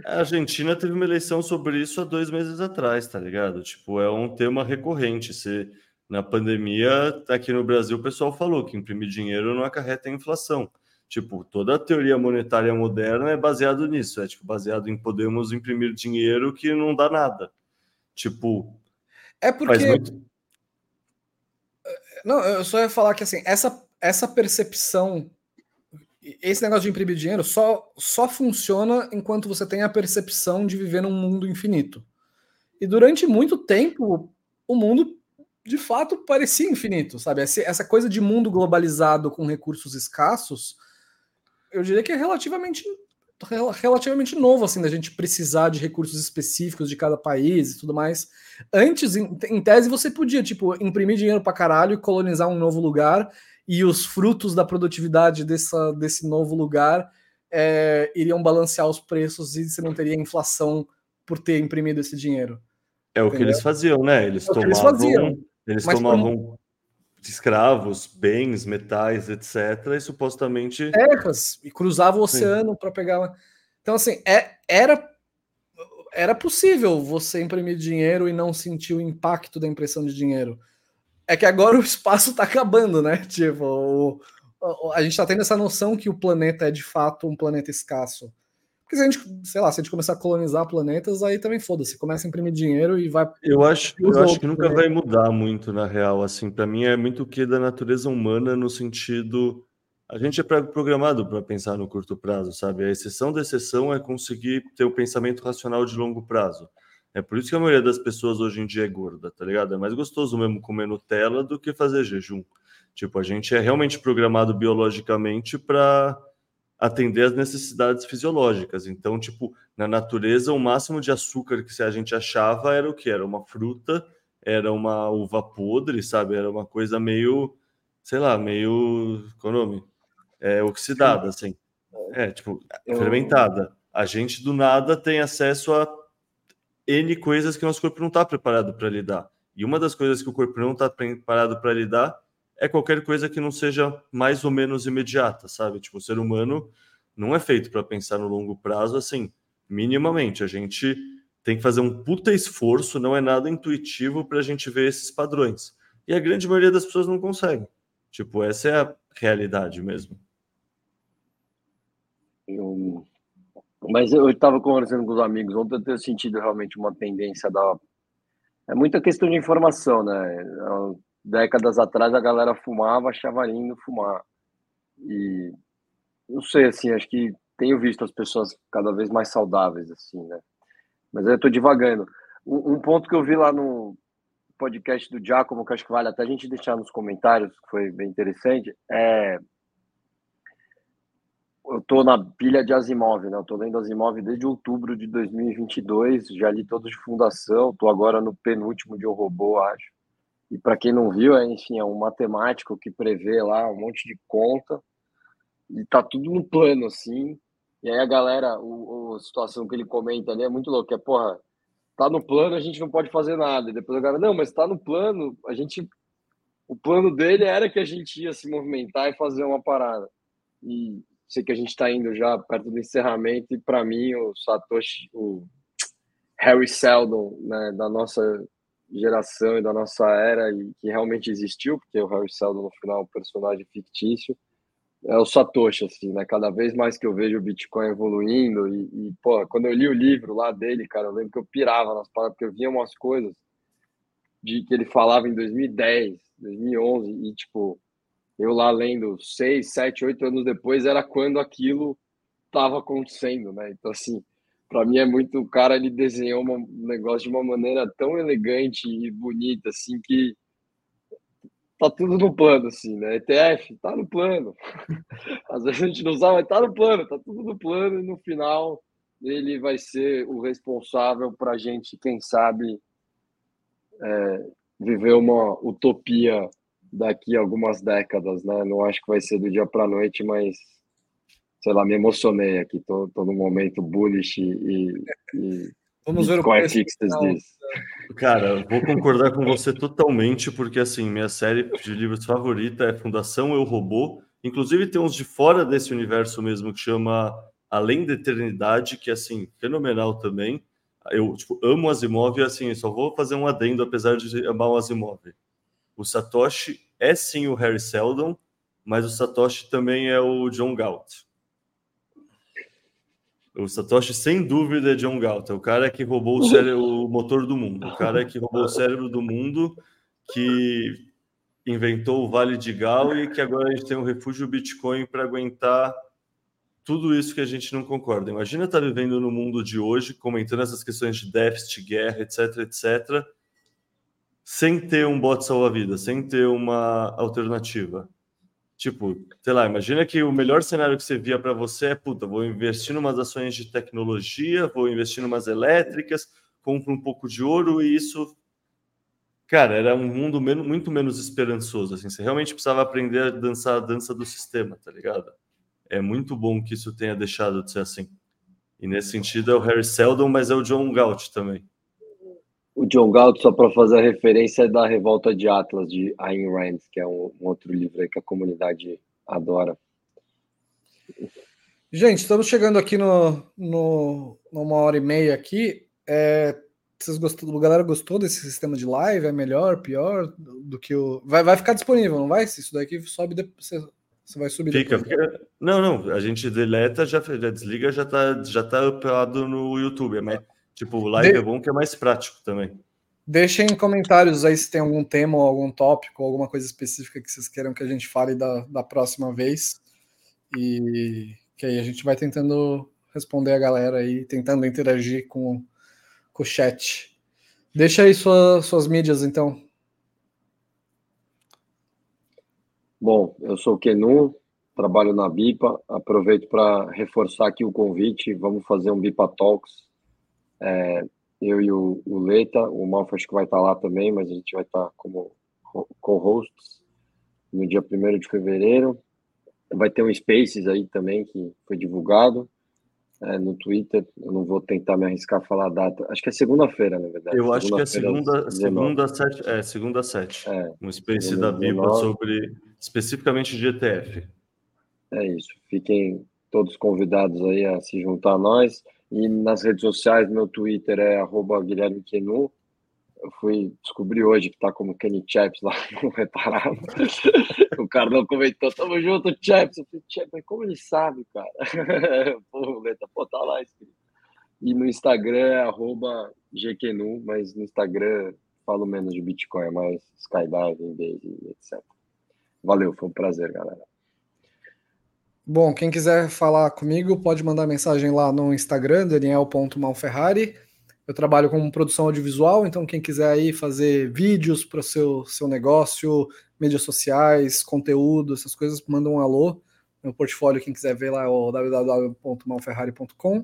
A Argentina teve uma eleição sobre isso há dois meses atrás, tá ligado? Tipo, é um tema recorrente. Se, na pandemia, aqui no Brasil, o pessoal falou que imprimir dinheiro não acarreta a inflação. Tipo, toda a teoria monetária moderna é baseado nisso, é tipo, baseado em podemos imprimir dinheiro que não dá nada. Tipo... É porque... Faz muito... Não, eu só ia falar que, assim, essa, essa percepção, esse negócio de imprimir dinheiro só, só funciona enquanto você tem a percepção de viver num mundo infinito. E durante muito tempo, o mundo, de fato, parecia infinito, sabe? Essa coisa de mundo globalizado com recursos escassos, eu diria que é relativamente relativamente novo, assim, da gente precisar de recursos específicos de cada país e tudo mais. Antes, em, em tese, você podia, tipo, imprimir dinheiro pra caralho e colonizar um novo lugar, e os frutos da produtividade dessa, desse novo lugar é, iriam balancear os preços e você não teria inflação por ter imprimido esse dinheiro. É, entendeu? O que eles faziam, né? Eles é tomavam, eles faziam, eles tomavam como... escravos, bens, metais, etcétera, e supostamente... terras, e cruzavam o oceano para pegar... Então, assim, é, era, era possível você imprimir dinheiro e não sentir o impacto da impressão de dinheiro. É que agora o espaço está acabando, né? Tipo, o, o, a gente está tendo essa noção que o planeta é, de fato, um planeta escasso. Porque se a gente, sei lá, se a gente começar a colonizar planetas, aí também foda-se, começa a imprimir dinheiro e vai... Eu acho, eu acho que nunca vai mudar muito, na real, assim, para mim é muito o que da natureza humana no sentido... A gente é programado para pensar no curto prazo, sabe? A exceção da exceção é conseguir ter o pensamento racional de longo prazo. É por isso que a maioria das pessoas hoje em dia é gorda, tá ligado? É mais gostoso mesmo comer Nutella do que fazer jejum. Tipo, a gente é realmente programado biologicamente para... atender às necessidades fisiológicas. Então, tipo, na natureza, o máximo de açúcar que a gente achava era o que? Era uma fruta, era uma uva podre, sabe? Era uma coisa meio, sei lá, meio... Qual é o nome? É, oxidada, assim. É, tipo, fermentada. A gente, do nada, tem acesso a N coisas que o nosso corpo não está preparado para lidar. E uma das coisas que o corpo não está preparado para lidar é qualquer coisa que não seja mais ou menos imediata, sabe? Tipo, o ser humano não é feito para pensar no longo prazo, assim, minimamente. A gente tem que fazer um puta esforço, não é nada intuitivo para a gente ver esses padrões. E a grande maioria das pessoas não consegue. Tipo, essa é a realidade mesmo. Eu... Mas eu estava conversando com os amigos ontem, eu tenho sentido realmente uma tendência da... É muita questão de informação, né? Eu... Décadas atrás a galera fumava, achava lindo fumar. E não sei, assim, acho que tenho visto as pessoas cada vez mais saudáveis, assim, né? Mas eu tô divagando. Um ponto que eu vi lá no podcast do Giacomo, que acho que vale até a gente deixar nos comentários, que foi bem interessante, é... Eu tô na pilha de Asimov, né? Eu tô lendo Asimov desde outubro de dois mil e vinte e dois, já li todos de Fundação, tô agora no penúltimo de O Robô, acho. E para quem não viu, é, enfim, é um matemático que prevê lá um monte de conta e tá tudo no plano, assim. E aí a galera, o, o, a situação que ele comenta ali é muito louca, é, porra, tá no plano, a gente não pode fazer nada. E depois a galera, não, mas tá no plano, a gente... O plano dele era que a gente ia se movimentar e fazer uma parada. E sei que a gente tá indo já perto do encerramento e para mim o Satoshi, o Harry Seldon, né, da nossa... geração e da nossa era e que realmente existiu, porque o Harry Seldon no final é um personagem fictício, é o Satoshi, assim, né? Cada vez mais que eu vejo o Bitcoin evoluindo e, e pô, quando eu li o livro lá dele, cara, eu lembro que eu pirava nas palavras, porque eu via umas coisas de que ele falava em dois mil e dez, dois mil e onze e, tipo, eu lá lendo seis, sete, oito anos depois era quando aquilo tava acontecendo, né? Então, assim, para mim é muito... O cara, ele desenhou um negócio de uma maneira tão elegante e bonita, assim, que tá tudo no plano, assim, né? E T F, tá no plano. Às vezes a gente não sabe, mas tá no plano, tá tudo no plano, e no final ele vai ser o responsável pra gente, quem sabe, é, viver uma utopia daqui a algumas décadas, né? Não acho que vai ser do dia pra noite, mas... Sei lá, me emocionei aqui, tô, tô num momento bullish e, e vamos ver o que é. Cara, eu vou concordar com você totalmente, porque assim, minha série de livros favorita é Fundação Eu Robô. Inclusive tem uns de fora desse universo mesmo que chama Além da Eternidade, que é assim, fenomenal também. Eu tipo, amo Asimov e assim, só vou fazer um adendo, apesar de amar o Asimov. O Satoshi é sim o Harry Seldon, mas o Satoshi também é o John Galt. O Satoshi, sem dúvida, é John Galt. É o cara que roubou o, cérebro, o motor do mundo. O cara que roubou o cérebro do mundo, que inventou o Vale de Gal e que agora a gente tem um refúgio Bitcoin para aguentar tudo isso que a gente não concorda. Imagina estar vivendo no mundo de hoje, comentando essas questões de déficit, guerra, etc, etcétera, sem ter um bot salva-vida, sem ter uma alternativa. Tipo, sei lá, imagina que o melhor cenário que você via para você é, puta, vou investir em umas ações de tecnologia, vou investir em umas elétricas, compro um pouco de ouro e isso... Cara, era um mundo menos, muito menos esperançoso, assim. Você realmente precisava aprender a dançar a dança do sistema, tá ligado? É muito bom que isso tenha deixado de ser assim. E nesse sentido é o Harry Seldon, mas é o John Galt também. O John Galt, só para fazer a referência, é da Revolta de Atlas, de Ayn Rand, que é um, um outro livro aí que a comunidade adora. Gente, estamos chegando aqui no, no, numa hora e meia aqui. É... Vocês gostou, a galera gostou desse sistema de live? É melhor, pior do, do que o... Vai, vai ficar disponível, não vai? Isso daqui sobe depois, você, você vai subir Fica, depois. Né? Porque... Não, não. A gente deleta, já, já desliga, já tá, já tá upado no YouTube. É mais, tipo, o live De... é bom que é mais prático também. Deixem comentários aí se tem algum tema, ou algum tópico, alguma coisa específica que vocês queiram que a gente fale da, da próxima vez. E que aí a gente vai tentando responder a galera aí, tentando interagir com... o chat. Deixa aí sua, suas mídias, então. Bom, eu sou o Kenu, trabalho na BIPA, aproveito para reforçar aqui o convite, vamos fazer um BIPA Talks, é, eu e o, o Leta, o Malfa acho que vai estar lá também, mas a gente vai estar como co-hosts no dia primeiro de fevereiro, vai ter um Spaces aí também, que foi divulgado. É, no Twitter, eu não vou tentar me arriscar a falar a data. Acho que é segunda-feira, na verdade. Eu acho que é segunda, segunda sete, é segunda sete. É, um Space da BIPA sobre especificamente de E T F. É isso. Fiquem todos convidados aí a se juntar a nós. E nas redes sociais, meu Twitter é arroba Guilherme Kenu. Eu fui descobrir hoje que tá como Kenny Chaps lá, não reparava. O Carlão comentou, tamo junto, Chaps. Eu falei, Chaps, mas como ele sabe, cara? Pô, Leta, pô, tá lá escrito. E no Instagram é arroba G Q N U, mas no Instagram falo menos de Bitcoin, é mais skydiving, baby, et cetera. Valeu, foi um prazer, galera. Bom, quem quiser falar comigo, pode mandar mensagem lá no Instagram, daniel ponto malferrari. Eu trabalho com produção audiovisual, então quem quiser aí fazer vídeos para o seu, seu negócio, mídias sociais, conteúdo, essas coisas, manda um alô. Meu portfólio, quem quiser ver lá é o w w w ponto malferrari ponto com.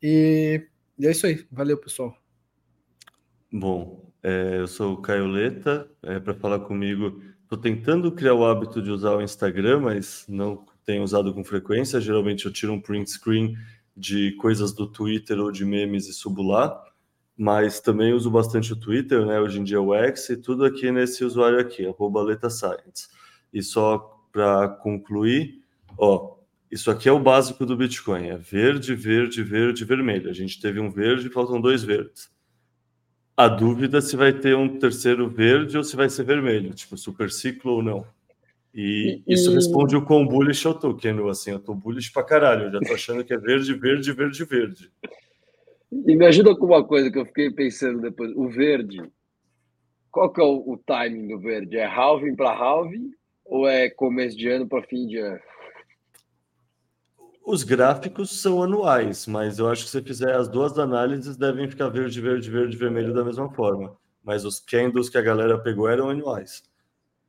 E, e é isso aí. Valeu, pessoal. Bom, é, eu sou o Caio Leta. É, para falar comigo, estou tentando criar o hábito de usar o Instagram, mas não tenho usado com frequência. Geralmente eu tiro um print screen de coisas do Twitter ou de memes e subo lá, mas também uso bastante o Twitter, né? Hoje em dia o X e tudo aqui nesse usuário aqui, arroba Leta Science. E só para concluir, ó, isso aqui é o básico do Bitcoin, é verde, verde, verde, vermelho. A gente teve um verde e faltam dois verdes. A dúvida é se vai ter um terceiro verde ou se vai ser vermelho, tipo super ciclo ou não. E isso responde o quão bullish eu tô, Kenu, assim, eu tô bullish pra caralho, eu já tô achando que é verde, verde, verde, verde. E me ajuda com uma coisa que eu fiquei pensando depois, o verde, qual que é o, o timing do verde? É halving para halving ou é começo de ano para fim de ano? Os gráficos são anuais, mas eu acho que se você fizer as duas análises devem ficar verde, verde, verde, vermelho da mesma forma, mas os candles que a galera pegou eram anuais.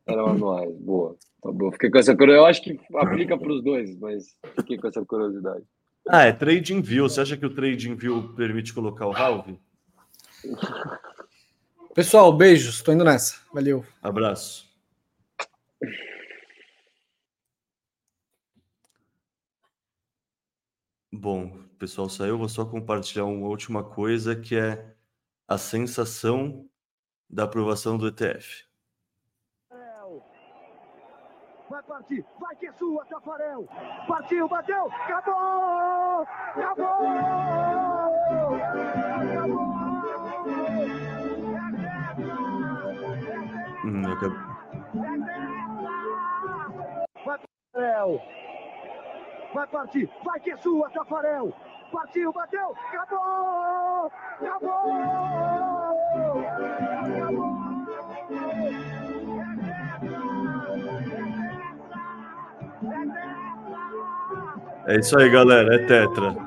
Eram anuais, boa. Tá bom, fiquei com essa curiosidade. Eu acho que aplica para os dois, mas fiquei com essa curiosidade. Ah, é Trading View. Você acha que o Trading View permite colocar o halve? Pessoal, beijos. Estou indo nessa. Valeu. Abraço. Bom, pessoal, saiu. Vou só compartilhar uma última coisa que é a sensação da aprovação do E T F. Vai partir, vai que é sua, Tafarel! Partiu, bateu, acabou! Acabou! Acabou! Hum, acabou. Vai, Tafarel! Vai partir, vai que é sua, Tafarel! Partiu, bateu, acabou! Acabou! Acabou! É isso aí, galera. É tetra.